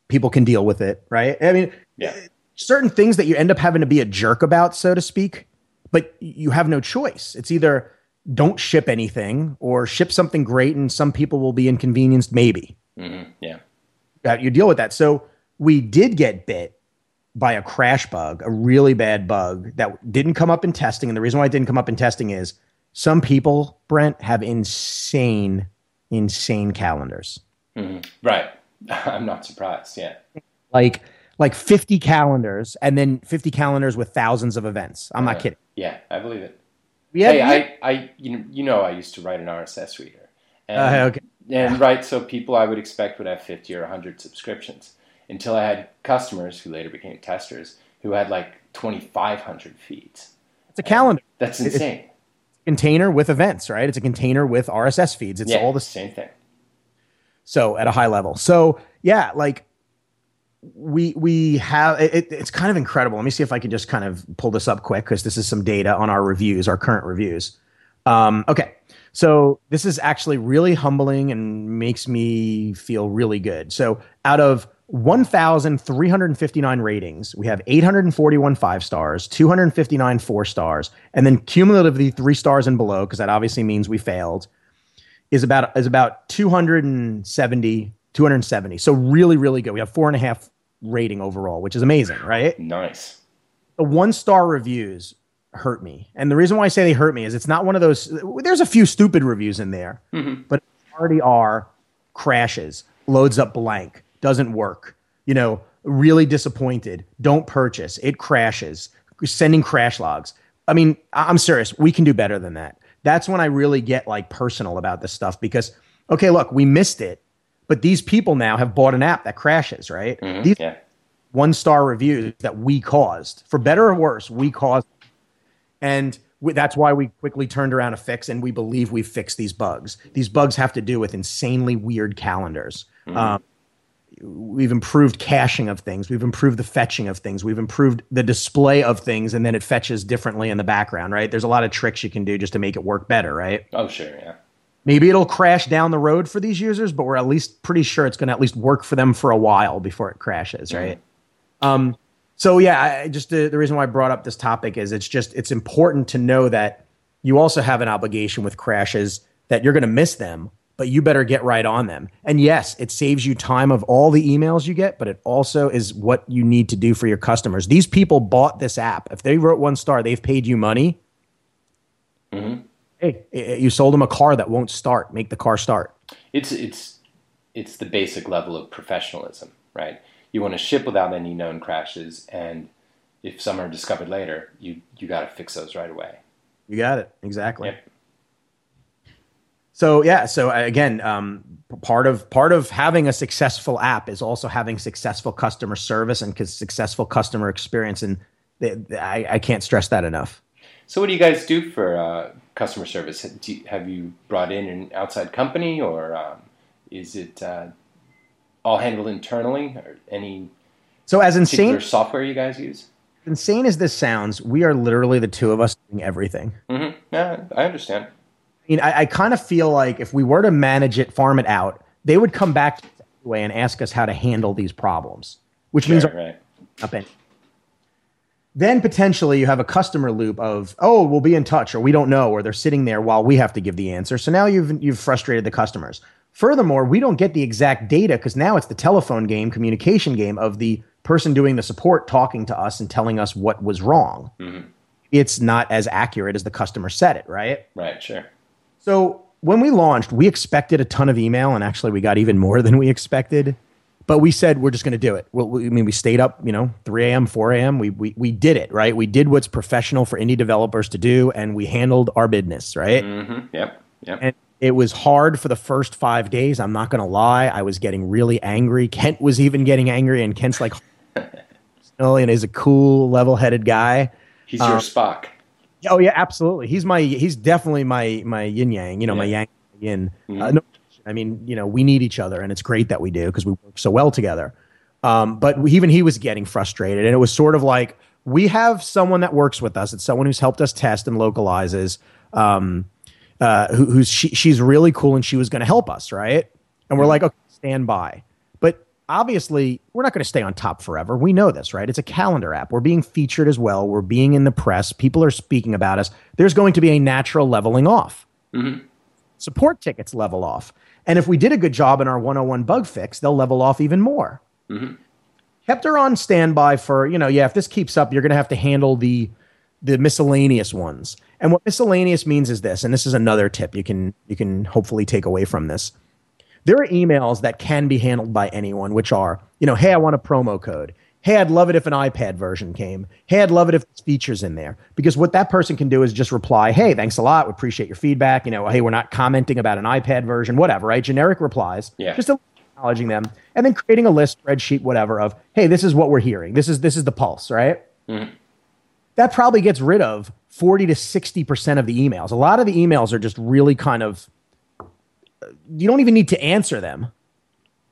people can deal with it, right? I mean, yeah. Certain things that you end up having to be a jerk about, so to speak, but you have no choice. It's either don't ship anything or ship something great and some people will be inconvenienced maybe. Mm-hmm. Yeah. You deal with that. So we did get bit by a crash bug, a really bad bug that didn't come up in testing. And the reason why it didn't come up in testing is some people, Brent, have insane, insane calendars. Mm-hmm. Right. I'm not surprised. Yeah. Like 50 calendars and then 50 calendars with thousands of events. I'm not kidding. Yeah, I believe it. Yeah, hey, I you know, I used to write an RSS reader. And, okay. And right, so people I would expect would have 50 or 100 subscriptions until I had customers who later became testers who had like 2,500 feeds. It's a calendar. And that's insane. It's a container with events, right? It's a container with RSS feeds. It's all the same thing. So at a high level. So yeah, like... We have it's kind of incredible. Let me see if I can just kind of pull this up quick because this is some data on our reviews, our current reviews. Okay, so this is actually really humbling and makes me feel really good. So out of 1,359 ratings, we have 841 five stars, 259 four stars, and then cumulatively three stars and below because that obviously means we failed. Is about 270. So really, really good. We have 4.5 rating overall, which is amazing, right? Nice. The 1-star reviews hurt me. And the reason why I say they hurt me is it's not one of those, there's a few stupid reviews in there, but already are crashes, loads up blank, doesn't work, you know, really disappointed, don't purchase, it crashes, sending crash logs. I mean, I'm serious. We can do better than that. That's when I really get like personal about this stuff because, okay, look, we missed it. But these people now have bought an app that crashes, right? Mm-hmm. These 1-star reviews that we caused, for better or worse, we caused. And that's why we quickly turned around a fix, and we believe we fixed these bugs. These bugs have to do with insanely weird calendars. Mm-hmm. We've improved caching of things. We've improved the fetching of things. We've improved the display of things, and then it fetches differently in the background, right? There's a lot of tricks you can do just to make it work better, right? Oh, sure, yeah. Maybe it'll crash down the road for these users, but we're at least pretty sure it's going to at least work for them for a while before it crashes, right? Mm-hmm. So yeah, the reason why I brought up this topic is it's important to know that you also have an obligation with crashes that you're going to miss them, but you better get right on them. And yes, it saves you time of all the emails you get, but it also is what you need to do for your customers. These people bought this app. If they wrote 1 star, they've paid you money. Mm-hmm. Hey, you sold them a car that won't start. Make the car start. It's the basic level of professionalism, right? You want to ship without any known crashes, and if some are discovered later, you got to fix those right away. You got it. Exactly. Yep. So yeah. So again, part of having a successful app is also having successful customer service and successful customer experience, and I can't stress that enough. So what do you guys do for customer service? Have you brought in an outside company, or is it all handled internally, or any particular software you guys use? As insane as this sounds, we are literally the two of us doing everything. Mm-hmm. Yeah, I understand. I mean, I kind of feel like if we were to manage it, farm it out, they would come back to us anyway and ask us how to handle these problems, which means up in. Then potentially you have a customer loop of, oh, we'll be in touch, or we don't know, or they're sitting there while we have to give the answer. So now you've frustrated the customers. Furthermore, we don't get the exact data because now it's the telephone game, communication game of the person doing the support talking to us and telling us what was wrong. Mm-hmm. it's not as accurate as the customer said it, right? Right, sure. So when we launched, we expected a ton of email, and actually we got even more than we expected. But we said we're just going to do it. We stayed up, 3 a.m., 4 a.m. We did it, right? We did what's professional for indie developers to do, and we handled our business, right? Mm-hmm. Yep. And it was hard for the first 5 days. I'm not going to lie. I was getting really angry. Kent was even getting angry, and Kent's like, and he's a cool, level-headed guy. He's your Spock. Oh yeah, absolutely. He's definitely my yin yang. My yang yin. Mm-hmm. We need each other, and it's great that we do because we work so well together. But even he was getting frustrated, and it was sort of like we have someone that works with us. It's someone who's helped us test and localizes. She's really cool, and she was going to help us, right? And we're like, okay, stand by. Obviously, we're not going to stay on top forever. We know this, right? It's a calendar app. We're being featured as well. We're being in the press. People are speaking about us. There's going to be a natural leveling off. Mm-hmm. Support tickets level off. And if we did a good job in our 101 bug fix, they'll level off even more. Mm-hmm. Kept her on standby for, if this keeps up, you're going to have to handle the miscellaneous ones. And what miscellaneous means is this, and this is another tip you can hopefully take away from this. There are emails that can be handled by anyone, which are, hey, I want a promo code. Hey, I'd love it if an iPad version came. Hey, I'd love it if there's features in there. Because what that person can do is just reply, hey, thanks a lot. We appreciate your feedback. Hey, we're not commenting about an iPad version, whatever, right? Generic replies. Yeah. Just acknowledging them. And then creating a list, spreadsheet, whatever, of, hey, this is what we're hearing. This is the pulse, right? Mm-hmm. That probably gets rid of 40 to 60% of the emails. A lot of the emails are just really kind of... You don't even need to answer them.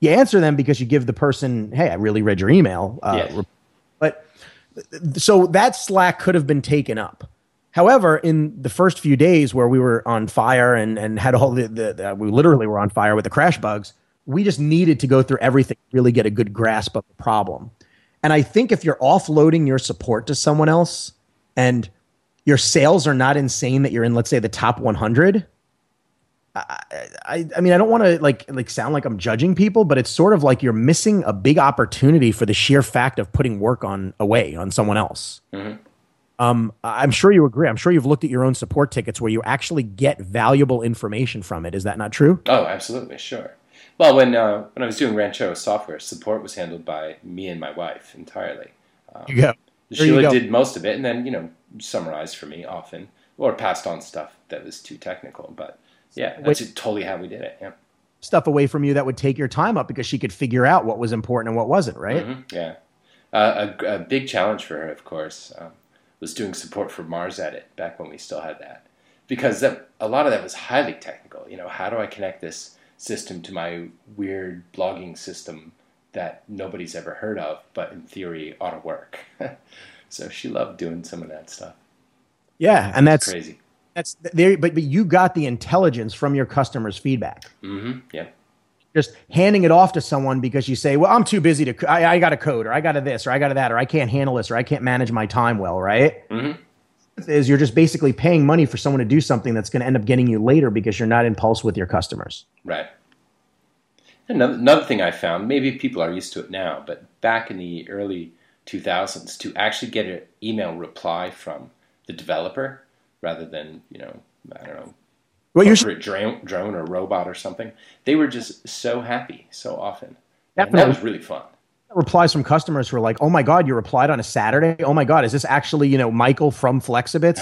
You answer them because you give the person, hey, I really read your email. Yes. But so that slack could have been taken up. However, in the first few days where we were on fire and had all we literally were on fire with the crash bugs, we just needed to go through everything, really get a good grasp of the problem. And I think if you're offloading your support to someone else and your sales are not insane that you're in, let's say, the top 100, I don't want to like sound like I'm judging people, but it's sort of like you're missing a big opportunity for the sheer fact of putting work away on someone else. Mm-hmm. I'm sure you agree. I'm sure you've looked at your own support tickets where you actually get valuable information from it. Is that not true? Oh, absolutely, sure. Well, when I was doing Ranchero Software, support was handled by me and my wife entirely. Sheila did most of it, and then summarized for me often or passed on stuff that was too technical, but. Yeah, that's totally how we did it. Yeah. Stuff away from you that would take your time up because she could figure out what was important and what wasn't, right? Mm-hmm. Yeah. A big challenge for her, of course, was doing support for Mars Edit back when we still had that. Because a lot of that was highly technical. How do I connect this system to my weird blogging system that nobody's ever heard of, but in theory ought to work? So she loved doing some of that stuff. Yeah, and that's crazy. That's there, but you got the intelligence from your customer's feedback. Mm-hmm. Yeah, just handing it off to someone because you say, "Well, I'm too busy to. I got a code, or I got a this, or I got a that, or I can't handle this, or I can't manage my time well." Right? Mm-hmm. Is you're just basically paying money for someone to do something that's going to end up getting you later because you're not in pulse with your customers. Right. Another thing I found, maybe people are used to it now, but back in the early 2000s, to actually get an email reply from the developer. Rather than, drone or robot or something. They were just so happy so often. And that was really fun. Replies from customers who were like, oh, my God, you replied on a Saturday? Oh, my God, is this actually, Michael from Flexibits?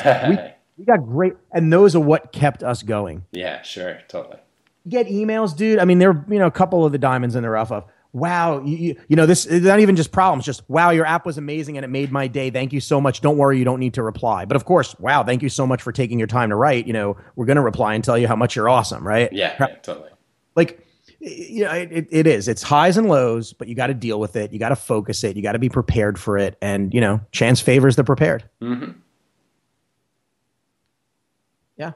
we got great. And those are what kept us going. Yeah, sure. Totally. You get emails, dude. I mean, there were, a couple of the diamonds in the rough of, wow, this is not even just problems, just, wow, your app was amazing and it made my day. Thank you so much. Don't worry, you don't need to reply. But of course, wow, thank you so much for taking your time to write. We're going to reply and tell you how much you're awesome, right? Yeah, totally. It is. It's highs and lows, but you got to deal with it. You got to focus it. You got to be prepared for it. And, chance favors the prepared. Mm-hmm. Yeah.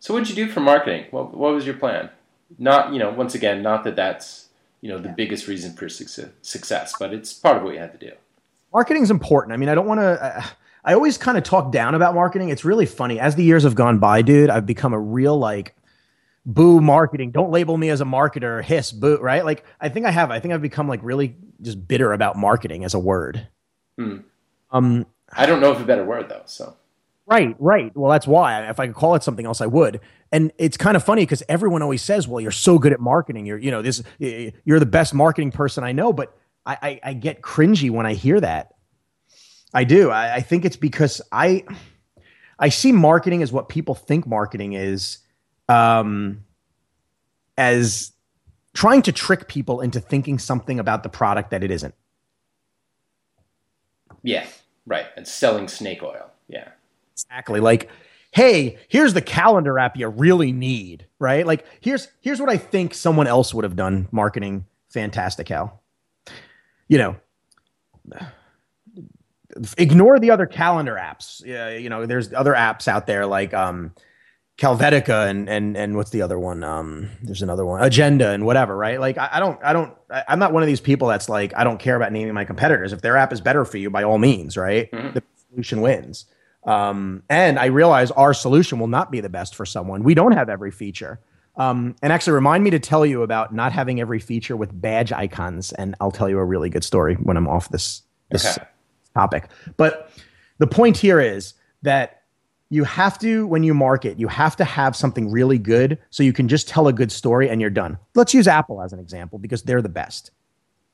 So what did you do for marketing? What was your plan? Not, once again, not that that's, the biggest reason for success, but it's part of what you had to do. Marketing's important. I mean, I don't want to, I always kind of talk down about marketing. It's really funny. As the years have gone by, dude, I've become a real boo marketing. Don't label me as a marketer, hiss, boo, right? I think I've become really just bitter about marketing as a word. Mm. I don't know of a better word, though. So. Right, right. Well, that's why. If I could call it something else, I would. And it's kind of funny because everyone always says, well, you're so good at marketing. You're, you know, this, you're the best marketing person I know. But I get cringy when I hear that. I do. I think it's because I see marketing as what people think marketing is, as trying to trick people into thinking something about the product that it isn't. Yeah, right. And selling snake oil. Yeah. Exactly. Like, hey, here's the calendar app you really need, right? Like, here's what I think someone else would have done marketing Fantastical. You know, ignore the other calendar apps. Yeah, you know, there's other apps out there like Calvetica and what's the other one? There's another one, Agenda and whatever, right? Like, I'm not one of these people that's like, I don't care about naming my competitors. If their app is better for you, by all means, right? Mm-hmm. The solution wins. And I realize our solution will not be the best for someone. We don't have every feature. And actually remind me to tell you about not having every feature with badge icons. And I'll tell you a really good story when I'm off this topic. But the point here is that you have to, when you market, you have to have something really good so you can just tell a good story and you're done. Let's use Apple as an example because they're the best.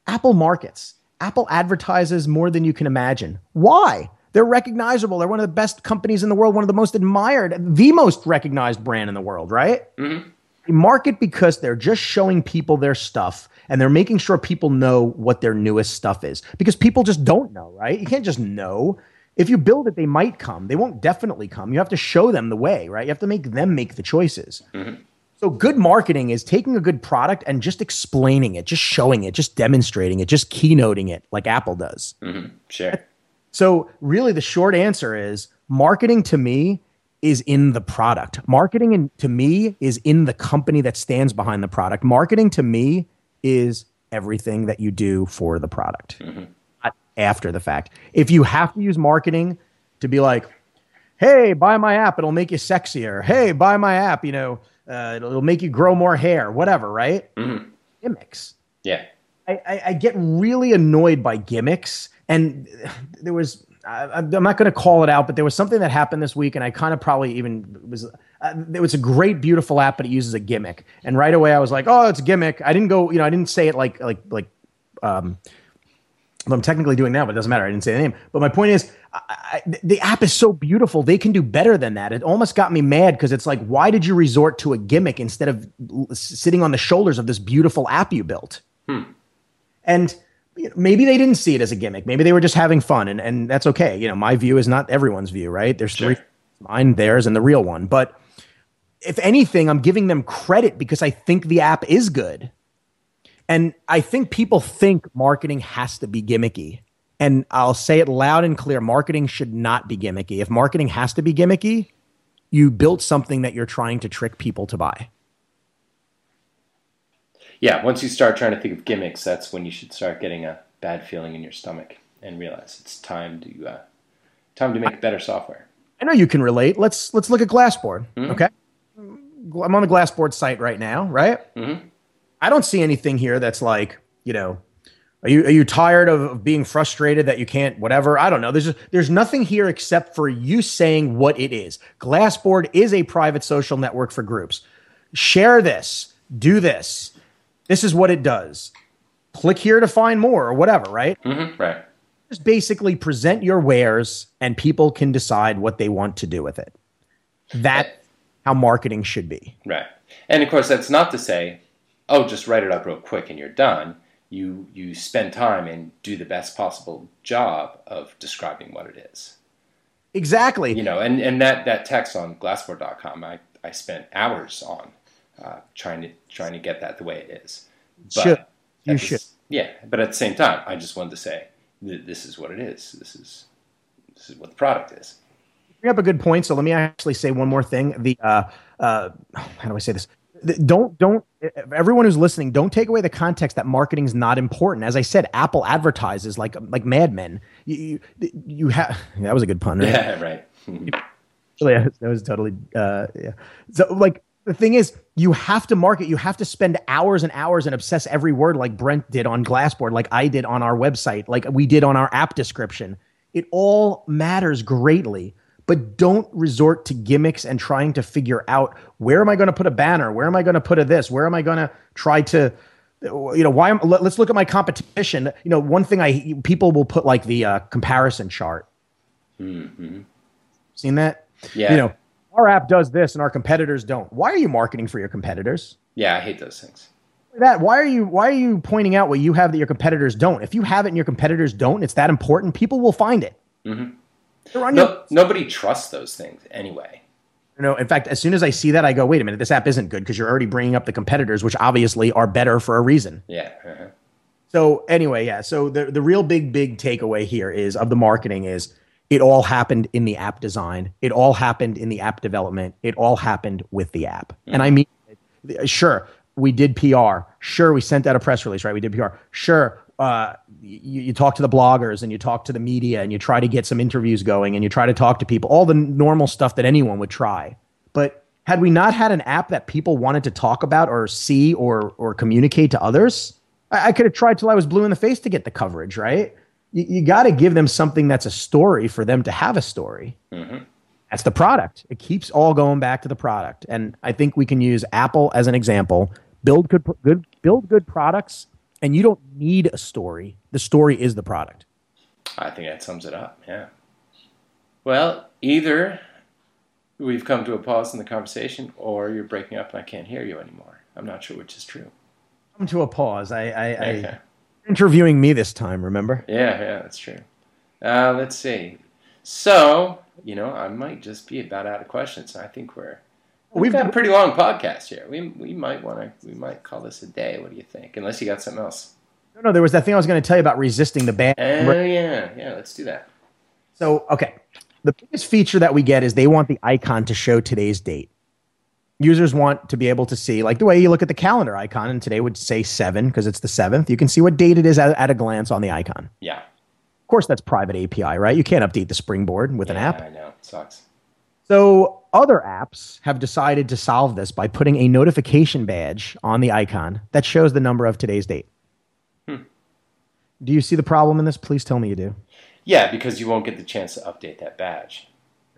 Apple markets. Apple advertises more than you can imagine. Why? They're recognizable. They're one of the best companies in the world, one of the most admired, the most recognized brand in the world, right? Mm-hmm. They market because they're just showing people their stuff and they're making sure people know what their newest stuff is because people just don't know, right? You can't just know. If you build it, they might come. They won't definitely come. You have to show them the way, right? You have to make them make the choices. Mm-hmm. So good marketing is taking a good product and just explaining it, just showing it, just demonstrating it, just keynoting it like Apple does. Mm-hmm. Sure. So really the short answer is marketing to me is in the product. Marketing to me is in the company that stands behind the product. Marketing to me is everything that you do for the product, mm-hmm. not after the fact. If you have to use marketing to be like, hey, buy my app, it'll make you sexier. Hey, buy my app, you know, it'll make you grow more hair, whatever, right? Mm-hmm. Gimmicks. Yeah. I get really annoyed by gimmicks. And there was, I'm not going to call it out, but there was something that happened this week, and I kind of probably even was, it was a great, beautiful app, but it uses a gimmick. And right away I was like, oh, it's a gimmick. I didn't go, you know, I didn't say it like I'm technically doing now, but it doesn't matter. I didn't say the name. But my point is the app is so beautiful. They can do better than that. It almost got me mad because it's like, why did you resort to a gimmick instead of sitting on the shoulders of this beautiful app you built? Hmm. And maybe they didn't see it as a gimmick. Maybe they were just having fun, and that's okay. You know, my view is not everyone's view, right? There's sure. Three, mine, theirs, and the real one. But if anything, I'm giving them credit because I think the app is good. And I think people think marketing has to be gimmicky. And I'll say it loud and clear, marketing should not be gimmicky. If marketing has to be gimmicky, you built something that you're trying to trick people to buy. Yeah, once you start trying to think of gimmicks, that's when you should start getting a bad feeling in your stomach and realize it's time to make better software. I know you can relate. Let's look at Glassboard. Mm-hmm. Okay, I'm on the Glassboard site right now, right? Mm-hmm. I don't see anything here that's like, you know, are you tired of being frustrated that you can't whatever? I don't know. There's nothing here except for you saying what it is. Glassboard is a private social network for groups. Share this. Do this. This is what it does. Click here to find more or whatever, right? Mm-hmm, right. Just basically present your wares and people can decide what they want to do with it. That's how marketing should be. Right. And of course, that's not to say, oh, just write it up real quick and you're done. You spend time and do the best possible job of describing what it is. Exactly. You know, and that text on glassboard.com, I spent hours on. Trying to get that the way it is. But should. Yeah, but at the same time, I just wanted to say this is what it is. This is what the product is. You bring up a good point. So let me actually say one more thing. How do I say this? Don't everyone who's listening, don't take away the context that marketing is not important. As I said, Apple advertises like madmen. You have that was a good pun. Right? Yeah, right. That was totally yeah. So like. The thing is, you have to market. You have to spend hours and hours and obsess every word like Brent did on Glassboard, like I did on our website, like we did on our app description. It all matters greatly, but don't resort to gimmicks and trying to figure out, where am I going to put a banner? Where am I going to put a this? Where am I going to try to, you know, why? Let's look at my competition. You know, one thing people will put like the comparison chart. Mm-hmm. Seen that? Yeah. You know, our app does this and our competitors don't. Why are you marketing for your competitors? Yeah, I hate those things. Why are you pointing out what you have that your competitors don't? If you have it and your competitors don't, it's that important, people will find it. Mm-hmm. Nobody trusts those things anyway. You know, in fact, as soon as I see that, I go, wait a minute, this app isn't good because you're already bringing up the competitors, which obviously are better for a reason. Yeah. Uh-huh. So anyway, yeah. So the real big takeaway here is of the marketing is it all happened in the app design. It all happened in the app development. It all happened with the app. Mm-hmm. And I mean, sure, we did PR. Sure, we sent out a press release, right? We did PR. Sure, you talk to the bloggers and you talk to the media and you try to get some interviews going and you try to talk to people. All the normal stuff that anyone would try. But had we not had an app that people wanted to talk about or see or communicate to others, I could have tried till I was blue in the face to get the coverage, right? You got to give them something that's a story for them to have a story. Mm-hmm. That's the product. It keeps all going back to the product. And I think we can use Apple as an example. Build good products, and you don't need a story. The story is the product. I think that sums it up, yeah. Well, either we've come to a pause in the conversation, or you're breaking up and I can't hear you anymore. I'm not sure which is true. Come to a pause. Okay. Interviewing me this time, remember? Yeah, that's true. Let's see. So, you know, I might just be about out of questions. I think we've got a pretty long podcast here. We might call this a day. What do you think? Unless you got something else. No, there was that thing I was going to tell you about resisting the ban. Oh, yeah, let's do that. So, okay. The biggest feature that we get is they want the icon to show today's date. Users want to be able to see, like the way you look at the calendar icon, and today would say 7 because it's the 7th. You can see what date it is at a glance on the icon. Yeah. Of course, that's private API, right? You can't update the springboard with an app. I know. It sucks. So other apps have decided to solve this by putting a notification badge on the icon that shows the number of today's date. Hmm. Do you see the problem in this? Please tell me you do. Yeah, because you won't get the chance to update that badge.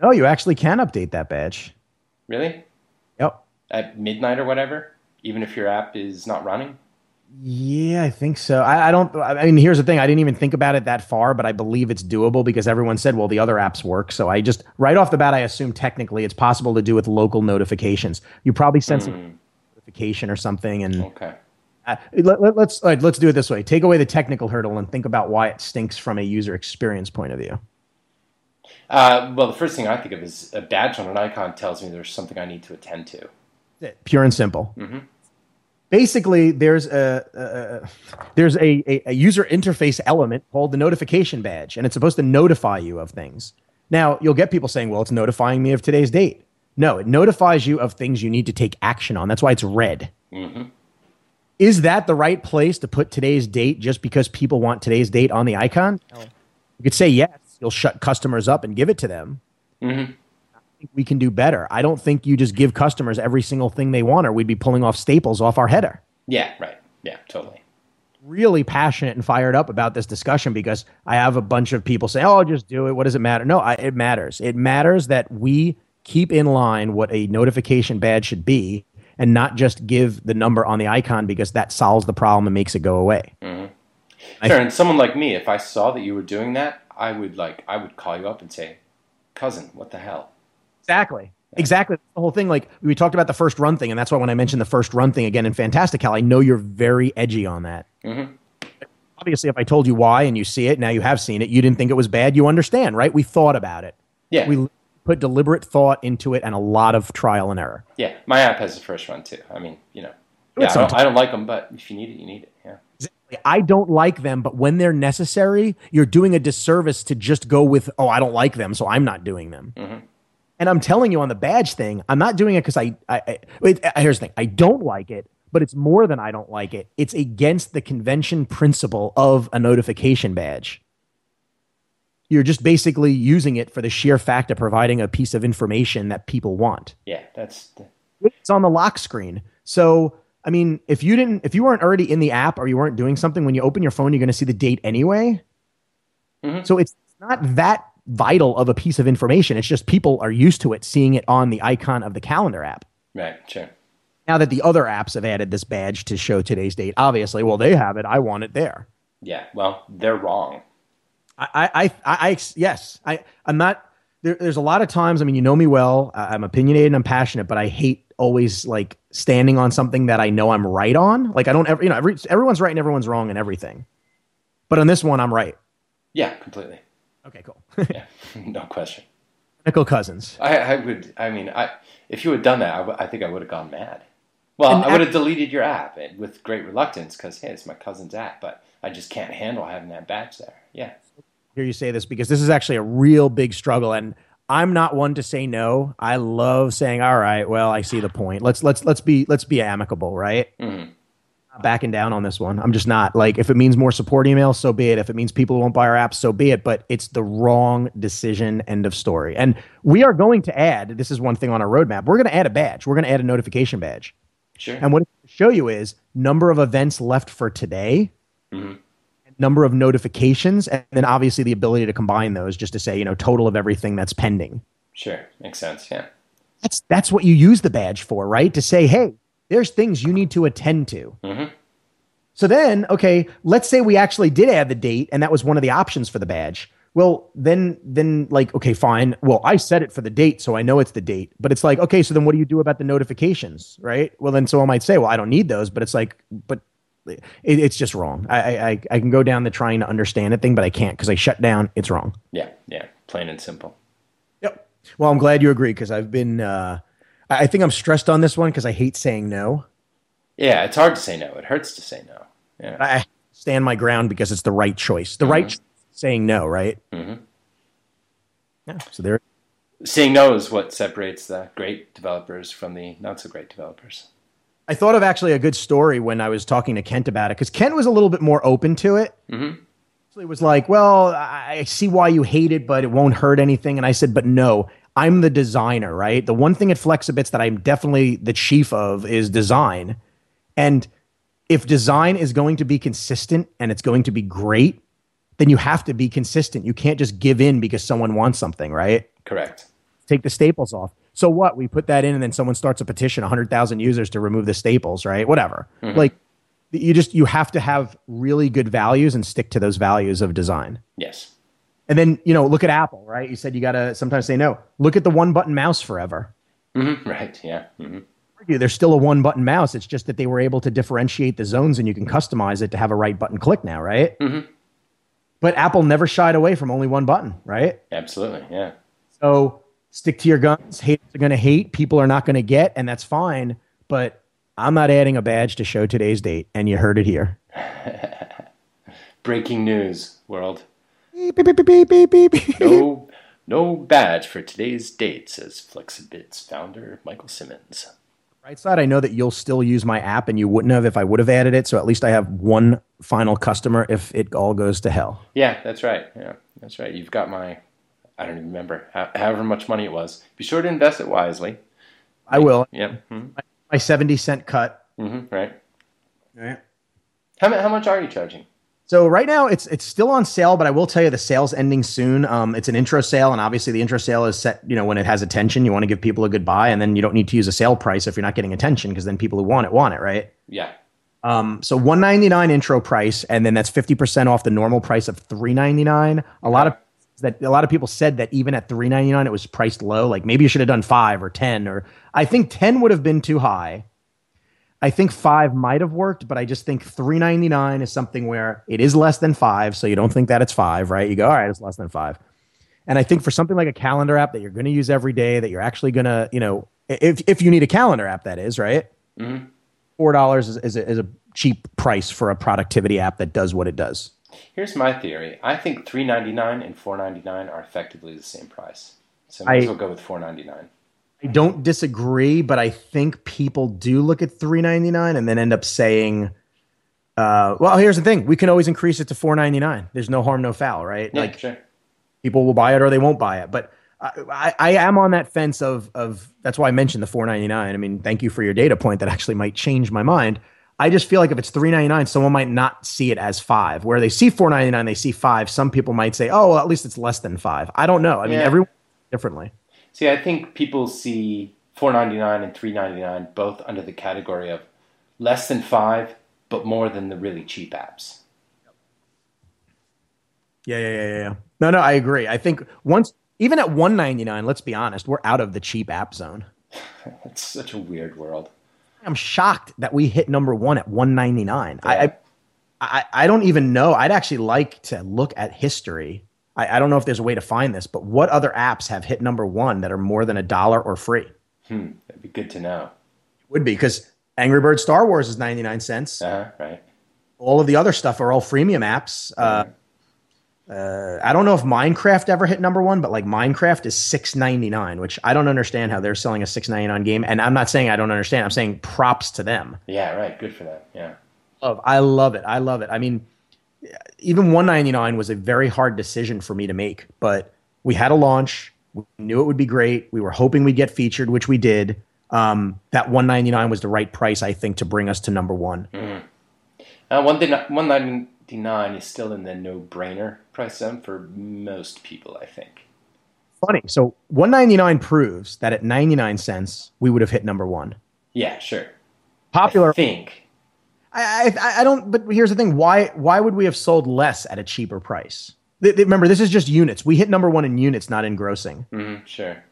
No, you actually can update that badge. Really? Yep. At midnight or whatever, even if your app is not running? Yeah, I think so. I mean, here's the thing. I didn't even think about it that far, but I believe it's doable because everyone said, well, the other apps work. So I just, right off the bat, I assume technically it's possible to do with local notifications. You probably send some notification or something. And okay. Let's do it this way. Take away the technical hurdle and think about why it stinks from a user experience point of view. Well, the first thing I think of is a badge on an icon tells me there's something I need to attend to. Pure and simple. Mm-hmm. Basically, there's a user interface element called the notification badge, and it's supposed to notify you of things. Now, you'll get people saying, well, it's notifying me of today's date. No, it notifies you of things you need to take action on. That's why it's red. Mm-hmm. Is that the right place to put today's date just because people want today's date on the icon? No. You could say yes. You'll shut customers up and give it to them. Mm-hmm. We can do better. I don't think you just give customers every single thing they want, or we'd be pulling off staples off our header. Yeah, right. Yeah, totally. Really passionate and fired up about this discussion because I have a bunch of people say, oh, just do it. What does it matter? No, it matters. It matters that we keep in line what a notification badge should be and not just give the number on the icon because that solves the problem and makes it go away. Mm-hmm. Sure, and someone like me, if I saw that you were doing that, I would call you up and say, cousin, what the hell? Exactly. The whole thing, like we talked about the first run thing, and that's why when I mentioned the first run thing again in Fantastical, I know you're very edgy on that. Mm-hmm. Obviously, if I told you why and you see it, now you have seen it, you didn't think it was bad, you understand, right? We thought about it. Yeah. We put deliberate thought into it and a lot of trial and error. Yeah, my app has the first run too. I mean, you know, yeah, I don't like them, but if you need it, you need it, yeah. Exactly. I don't like them, but when they're necessary, you're doing a disservice to just go with, oh, I don't like them, so I'm not doing them. Mm-hmm. And I'm telling you on the badge thing, I'm not doing it because here's the thing. I don't like it, but it's more than I don't like it. It's against the convention principle of a notification badge. You're just basically using it for the sheer fact of providing a piece of information that people want. Yeah, that's It's on the lock screen. So, I mean, if you weren't already in the app or you weren't doing something, when you open your phone, you're going to see the date anyway. Mm-hmm. So it's not that vital of a piece of information. It's just people are used to it, seeing it on the icon of the calendar app. Right, sure. Now that the other apps have added this badge to show today's date, obviously, well, they have it. I want it there. Yeah, well, they're wrong. I'm not. There's a lot of times, I mean, you know me well. I'm opinionated and I'm passionate, but I hate always like standing on something that I know I'm right on. Like I don't ever, you know, everyone's right and everyone's wrong and everything. But on this one, I'm right. Yeah, completely. Okay, cool. Yeah, no question. Identical Cousins. If you had done that, I think I would have gone mad. Well, I would have deleted your app with great reluctance because, hey, it's my cousin's app, but I just can't handle having that badge there. Yeah. Hear you say this because this is actually a real big struggle, and I'm not one to say no. I love saying, all right, well, I see the point. Let's be amicable, right? Mm-hmm. I'm not backing down on this one. I'm just not. Like, if it means more support emails, so be it. If it means people won't buy our apps, so be it. But it's the wrong decision, end of story. And we are going to add, this is one thing on our roadmap, we're going to add a badge. We're going to add a notification badge. Sure. And what it's going to show you is number of events left for today, mm-hmm. number of notifications, and then obviously the ability to combine those just to say, you know, total of everything that's pending. Sure. Makes sense. Yeah. That's what you use the badge for, right? To say, hey, there's things you need to attend to. Mm-hmm. So then, okay, let's say we actually did add the date and that was one of the options for the badge. Well, then like, okay, fine. Well, I set it for the date, so I know it's the date. But it's like, okay, so then what do you do about the notifications, right? Well, then someone might say, well, I don't need those, but it's like, but it's just wrong. I can go down the trying to understand a thing, but I can't because I shut down. It's wrong. Yeah, plain and simple. Yep. Well, I'm glad you agree because I've been I think I'm stressed on this one because I hate saying no. Yeah, it's hard to say no. It hurts to say no. Yeah. I stand my ground because it's the right choice. The mm-hmm. right choice is saying no, right? Mm-hmm. Yeah. So there. Saying no is what separates the great developers from the not so great developers. I thought of actually a good story when I was talking to Kent about it because Kent was a little bit more open to it. Mm-hmm. So he was like, well, I see why you hate it, but it won't hurt anything. And I said, but no, I'm the designer, right? The one thing at Flexibits that I'm definitely the chief of is design. And if design is going to be consistent and it's going to be great, then you have to be consistent. You can't just give in because someone wants something, right? Correct. Take the staples off. So what? We put that in and then someone starts a petition, 100,000 users to remove the staples, right? Whatever. Mm-hmm. Like you have to have really good values and stick to those values of design. Yes. And then, you know, look at Apple, right? You said you got to sometimes say no. Look at the one button mouse forever. Mm-hmm. Right. Yeah. Mm-hmm. There's still a one button mouse. It's just that they were able to differentiate the zones and you can customize it to have a right button click now, right? Mm-hmm. But Apple never shied away from only one button, right? Absolutely. Yeah. So stick to your guns. Haters are going to hate. People are not going to get, and that's fine. But I'm not adding a badge to show today's date, and you heard it here. Breaking news, world. Beep, beep, beep, beep, beep, beep. No badge for today's date, says Flexibits founder Michael Simmons. Right side, I know that you'll still use my app, and you wouldn't have if I would have added it, so at least I have one final customer if it all goes to hell. Yeah, that's right. Yeah, that's right. You've got my... I don't even remember however much money it was. Be sure to invest it wisely. I will. Yeah. Mm-hmm. My 70-cent cut. Mm-hmm. Right. Yeah. How much are you charging? So right now it's still on sale, but I will tell you the sale's ending soon. It's an intro sale, and obviously the intro sale is set, you know, when it has attention, you want to give people a good buy, and then you don't need to use a sale price if you're not getting attention because then people who want it, right? Yeah. So $199 intro price, and then that's 50% off the normal price of $399. A lot of people said that even at $3.99 it was priced low. Like maybe you should have done 5 or 10, or I think 10 would have been too high. I think 5 might have worked, but I just think $3.99 is something where it is less than 5, so you don't think that it's 5, right? You go, all right, it's less than 5. And I think for something like a calendar app that you're going to use every day, that you're actually going to, you know, if you need a calendar app, that is, right? Mm-hmm. $4 is a cheap price for a productivity app that does what it does. Here's my theory. I think $3.99 and $4.99 are effectively the same price. So I might as well go with $4.99. I don't disagree, but I think people do look at $3.99 and then end up saying, well, here's the thing. We can always increase it to $4.99. There's no harm, no foul, right? Yeah, like, sure. People will buy it or they won't buy it. But I am on that fence of that's why I mentioned the $4.99. I mean, thank you for your data point. That actually might change my mind. I just feel like if it's $3.99, someone might not see it as $5. Where they see $4.99, they see $5. Some people might say, oh, well, at least it's less than $5. I don't know. I mean, everyone differently. See, I think people see $4.99 and $3.99 both under the category of less than $5, but more than the really cheap apps. Yeah. No, I agree. I think once, even at $1.99, let's be honest, we're out of the cheap app zone. It's such a weird world. I'm shocked that we hit number one at $1.99. Yeah. I don't even know. I'd actually like to look at history. I don't know if there's a way to find this, but what other apps have hit number one that are more than $1 or free? That'd be good to know. It would be, because Angry Birds Star Wars is 99 cents. Right. All of the other stuff are all freemium apps. I don't know if Minecraft ever hit number one, but like Minecraft is $6.99, which I don't understand how they're selling a $6.99 game. And I'm not saying I don't understand. I'm saying props to them. Yeah, right. Good for that. Yeah. I love it. I love it. I mean, even $1.99 was a very hard decision for me to make, but we had a launch. We knew it would be great. We were hoping we'd get featured, which we did. That $1.99 was the right price, I think, to bring us to number one. Mm-hmm. $1.99 is still in the no-brainer price zone for most people, I think. Funny. So $1.99 proves that at 99 cents, we would have hit number one. Yeah, sure. Popular. I think. I don't, but here's the thing. Why would we have sold less at a cheaper price? Remember, this is just units. We hit number one in units, not in grossing. Mm-hmm, sure.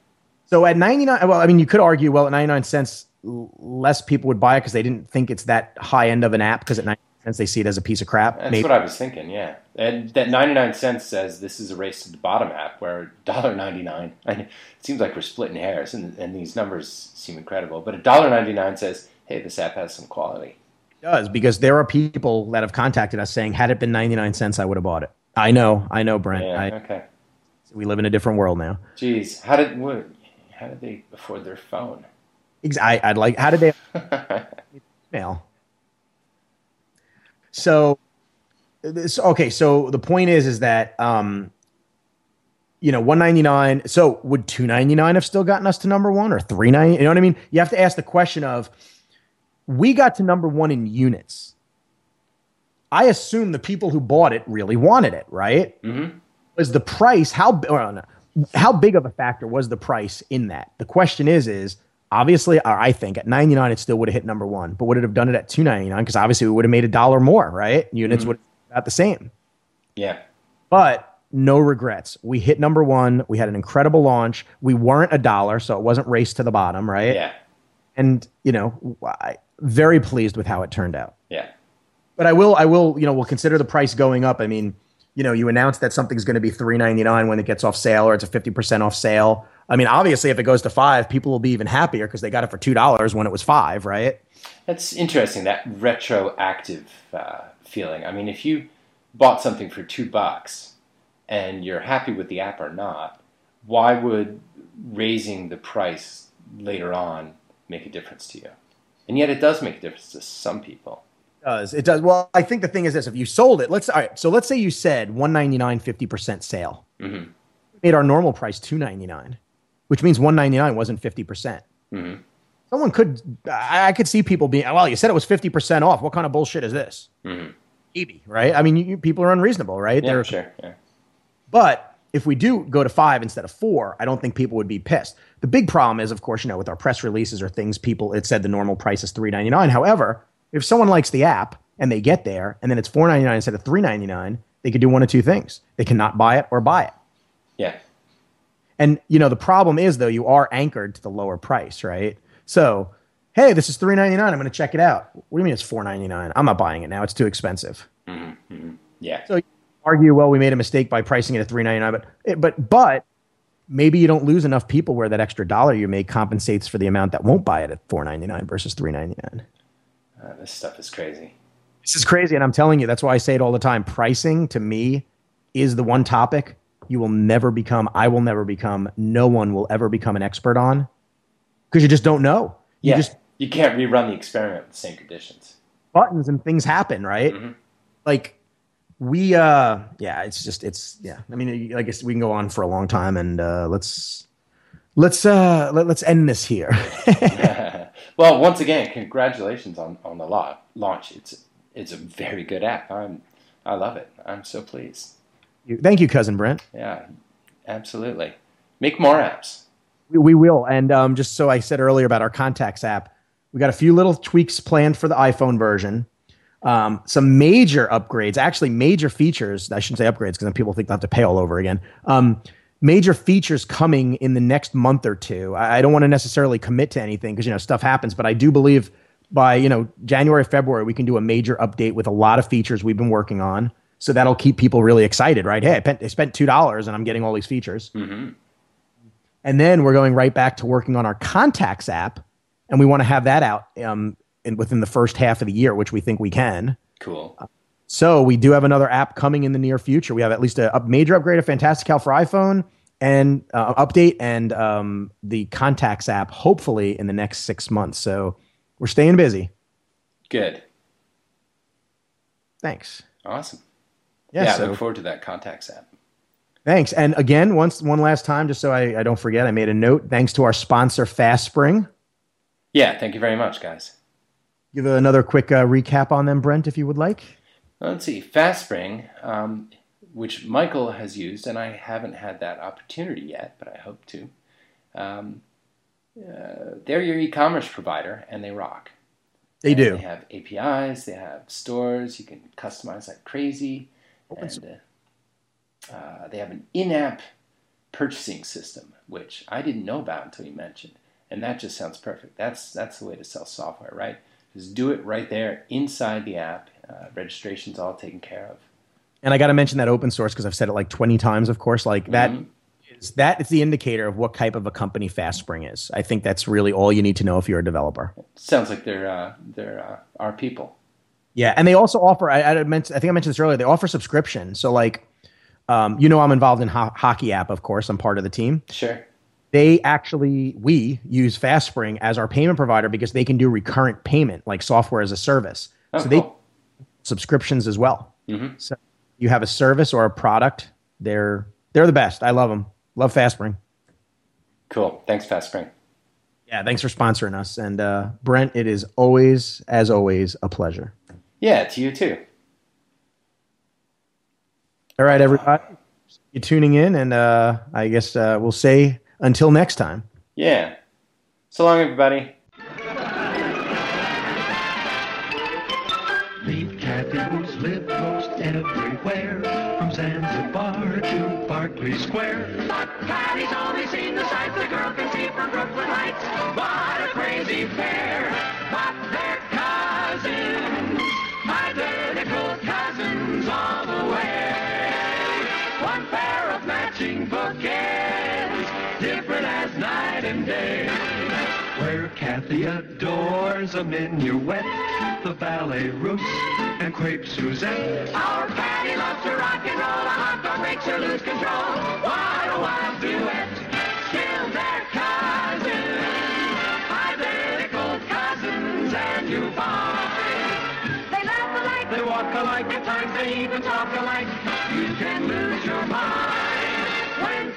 So at 99, well, I mean, you could argue, well, at 99 cents, less people would buy it because they didn't think it's that high end of an app, because at 99 cents they see it as a piece of crap. That's maybe what I was thinking, yeah. And that 99 cents says this is a race to the bottom app, where $1.99, it seems like we're splitting hairs, and these numbers seem incredible. But $1.99 says, hey, this app has some quality. It does, because there are people that have contacted us saying, had it been 99 cents, I would have bought it. I know, Brent. Yeah, okay. We live in a different world now. Jeez, how did they afford their phone? I'd like. How did they email? So, okay. So the point is that $1.99. So would $2.99 have still gotten us to number one, or $3.99? You know what I mean? You have to ask the question of, we got to number one in units. I assume the people who bought it really wanted it, right? Mm-hmm. Was the price how big of a factor was the price in that? The question is obviously, or I think at 99 it still would have hit number one, but would it have done it at 2.99? Because obviously we would have made $1 more, right? Units would have been about the same. Yeah. But no regrets. We hit number one. We had an incredible launch. We weren't $1, so it wasn't race to the bottom, right? Yeah. And very pleased with how it turned out. Yeah. But I will. We'll consider the price going up. I mean, you announce that something's going to be $3.99 when it gets off sale, or it's a 50% off sale. I mean, obviously, if it goes to $5, people will be even happier because they got it for $2 when it was $5, right? That's interesting, that retroactive feeling. I mean, if you bought something for $2 and you're happy with the app or not, why would raising the price later on make a difference to you? And yet it does make a difference to some people. It does. Well, I think the thing is this: if you sold it, let's say you said $1.99, 50% sale. Mm-hmm. We made our normal price $2.99, which means $1.99 wasn't 50%. Mm-hmm. Someone could, I could see people being, well, you said it was 50% off. What kind of bullshit is this? Mm-hmm. Easy, right? I mean, people are unreasonable, right? Yeah, sure. Yeah. But if we do go to $5 instead of $4, I don't think people would be pissed. The big problem is, of course, with our press releases or things, it said the normal price is $3.99. However, if someone likes the app and they get there and then it's $4.99 instead of $3.99, they could do one of two things. They cannot buy it or buy it. Yeah. And, the problem is, though, you are anchored to the lower price, right? So, hey, this is $3.99. I'm going to check it out. What do you mean it's $4.99? I'm not buying it now. It's too expensive. Mm-hmm. Yeah. So you argue, well, we made a mistake by pricing it at $3.99, but maybe you don't lose enough people where that extra $1 you make compensates for the amount that won't buy it at $4.99 versus $3.99. This stuff is crazy. This is crazy, and I'm telling you, that's why I say it all the time. Pricing, to me, is the one topic I will never become, no one will ever become an expert on, because you just don't know. Yeah, you can't rerun the experiment with the same conditions. Buttons and things happen, right? Mm-hmm. Like, We yeah, it's yeah. I mean, I guess we can go on for a long time, and let's end this here. Yeah. Well, once again, congratulations on the launch. It's a very good app. I love it. I'm so pleased. Thank you, Cousin Brent. Yeah, absolutely. Make more apps. We will. And just so I said earlier about our Contacts app, we got a few little tweaks planned for the iPhone version. Some major upgrades, actually major features. I shouldn't say upgrades because then people think they'll have to pay all over again. Major features coming in the next month or two. I don't want to necessarily commit to anything because, you know, stuff happens. But I do believe by, you know, January, February, we can do a major update with a lot of features we've been working on. So that'll keep people really excited, right? Hey, I spent $2 and I'm getting all these features. Mm-hmm. And then we're going right back to working on our Contacts app. And we want to have that out within the first half of the year, which we think we can. Cool. So we do have another app coming in the near future. We have at least a major upgrade of Fantastical for iPhone and update and the Contacts app, hopefully in the next 6 months. So we're staying busy. Good. Thanks. Awesome. Yeah, so, I look forward to that Contacts app. Thanks. And again, one last time, just so I don't forget, I made a note. Thanks to our sponsor, FastSpring. Yeah, thank you very much, guys. Give another quick recap on them, Brent, if you would like. Let's see. FastSpring, which Michael has used, and I haven't had that opportunity yet, but I hope to. They're your e-commerce provider, and they rock. They do. They have APIs. They have stores. You can customize like crazy. And they have an in-app purchasing system, which I didn't know about until you mentioned. And that just sounds perfect. That's the way to sell software, right? Just do it right there inside the app. Registration's all taken care of. And I got to mention that open source because I've said it like 20 times, of course. Like that is the indicator of what type of a company FastSpring is. I think that's really all you need to know if you're a developer. Sounds like they're our people. Yeah, and they also offer, I think I mentioned this earlier, they offer subscription. So like, you know, I'm involved in Hockey App, of course. I'm part of the team. Sure. We use FastSpring as our payment provider because they can do recurrent payment, like software as a service. Oh, so they subscriptions as well. Mm-hmm. So you have a service or a product, they're the best. I love them. Love FastSpring. Cool. Thanks, FastSpring. Yeah, thanks for sponsoring us. And Brent, it is always, as always, a pleasure. Yeah, to you too. All right, everybody. You're tuning in, and I guess we'll say until next time. Yeah. So long, everybody. Leave Cappy's live most everywhere, from Zanzibar to Berkeley Square. But Patty's only seen the sights the girl can see from Brooklyn Heights. What a crazy pair! But they're cousins. Identical cousins all the way. One pair of matching bouquets, different as night and day. Where Kathy adores a minuet, the ballet roots, and crepe Suzette. Our Patty loves to rock and roll, a hot dog makes her lose control. What a wild duet, still they're cousins, identical cousins, and you find they laugh alike, they walk alike, at times they even talk alike. You can lose your mind when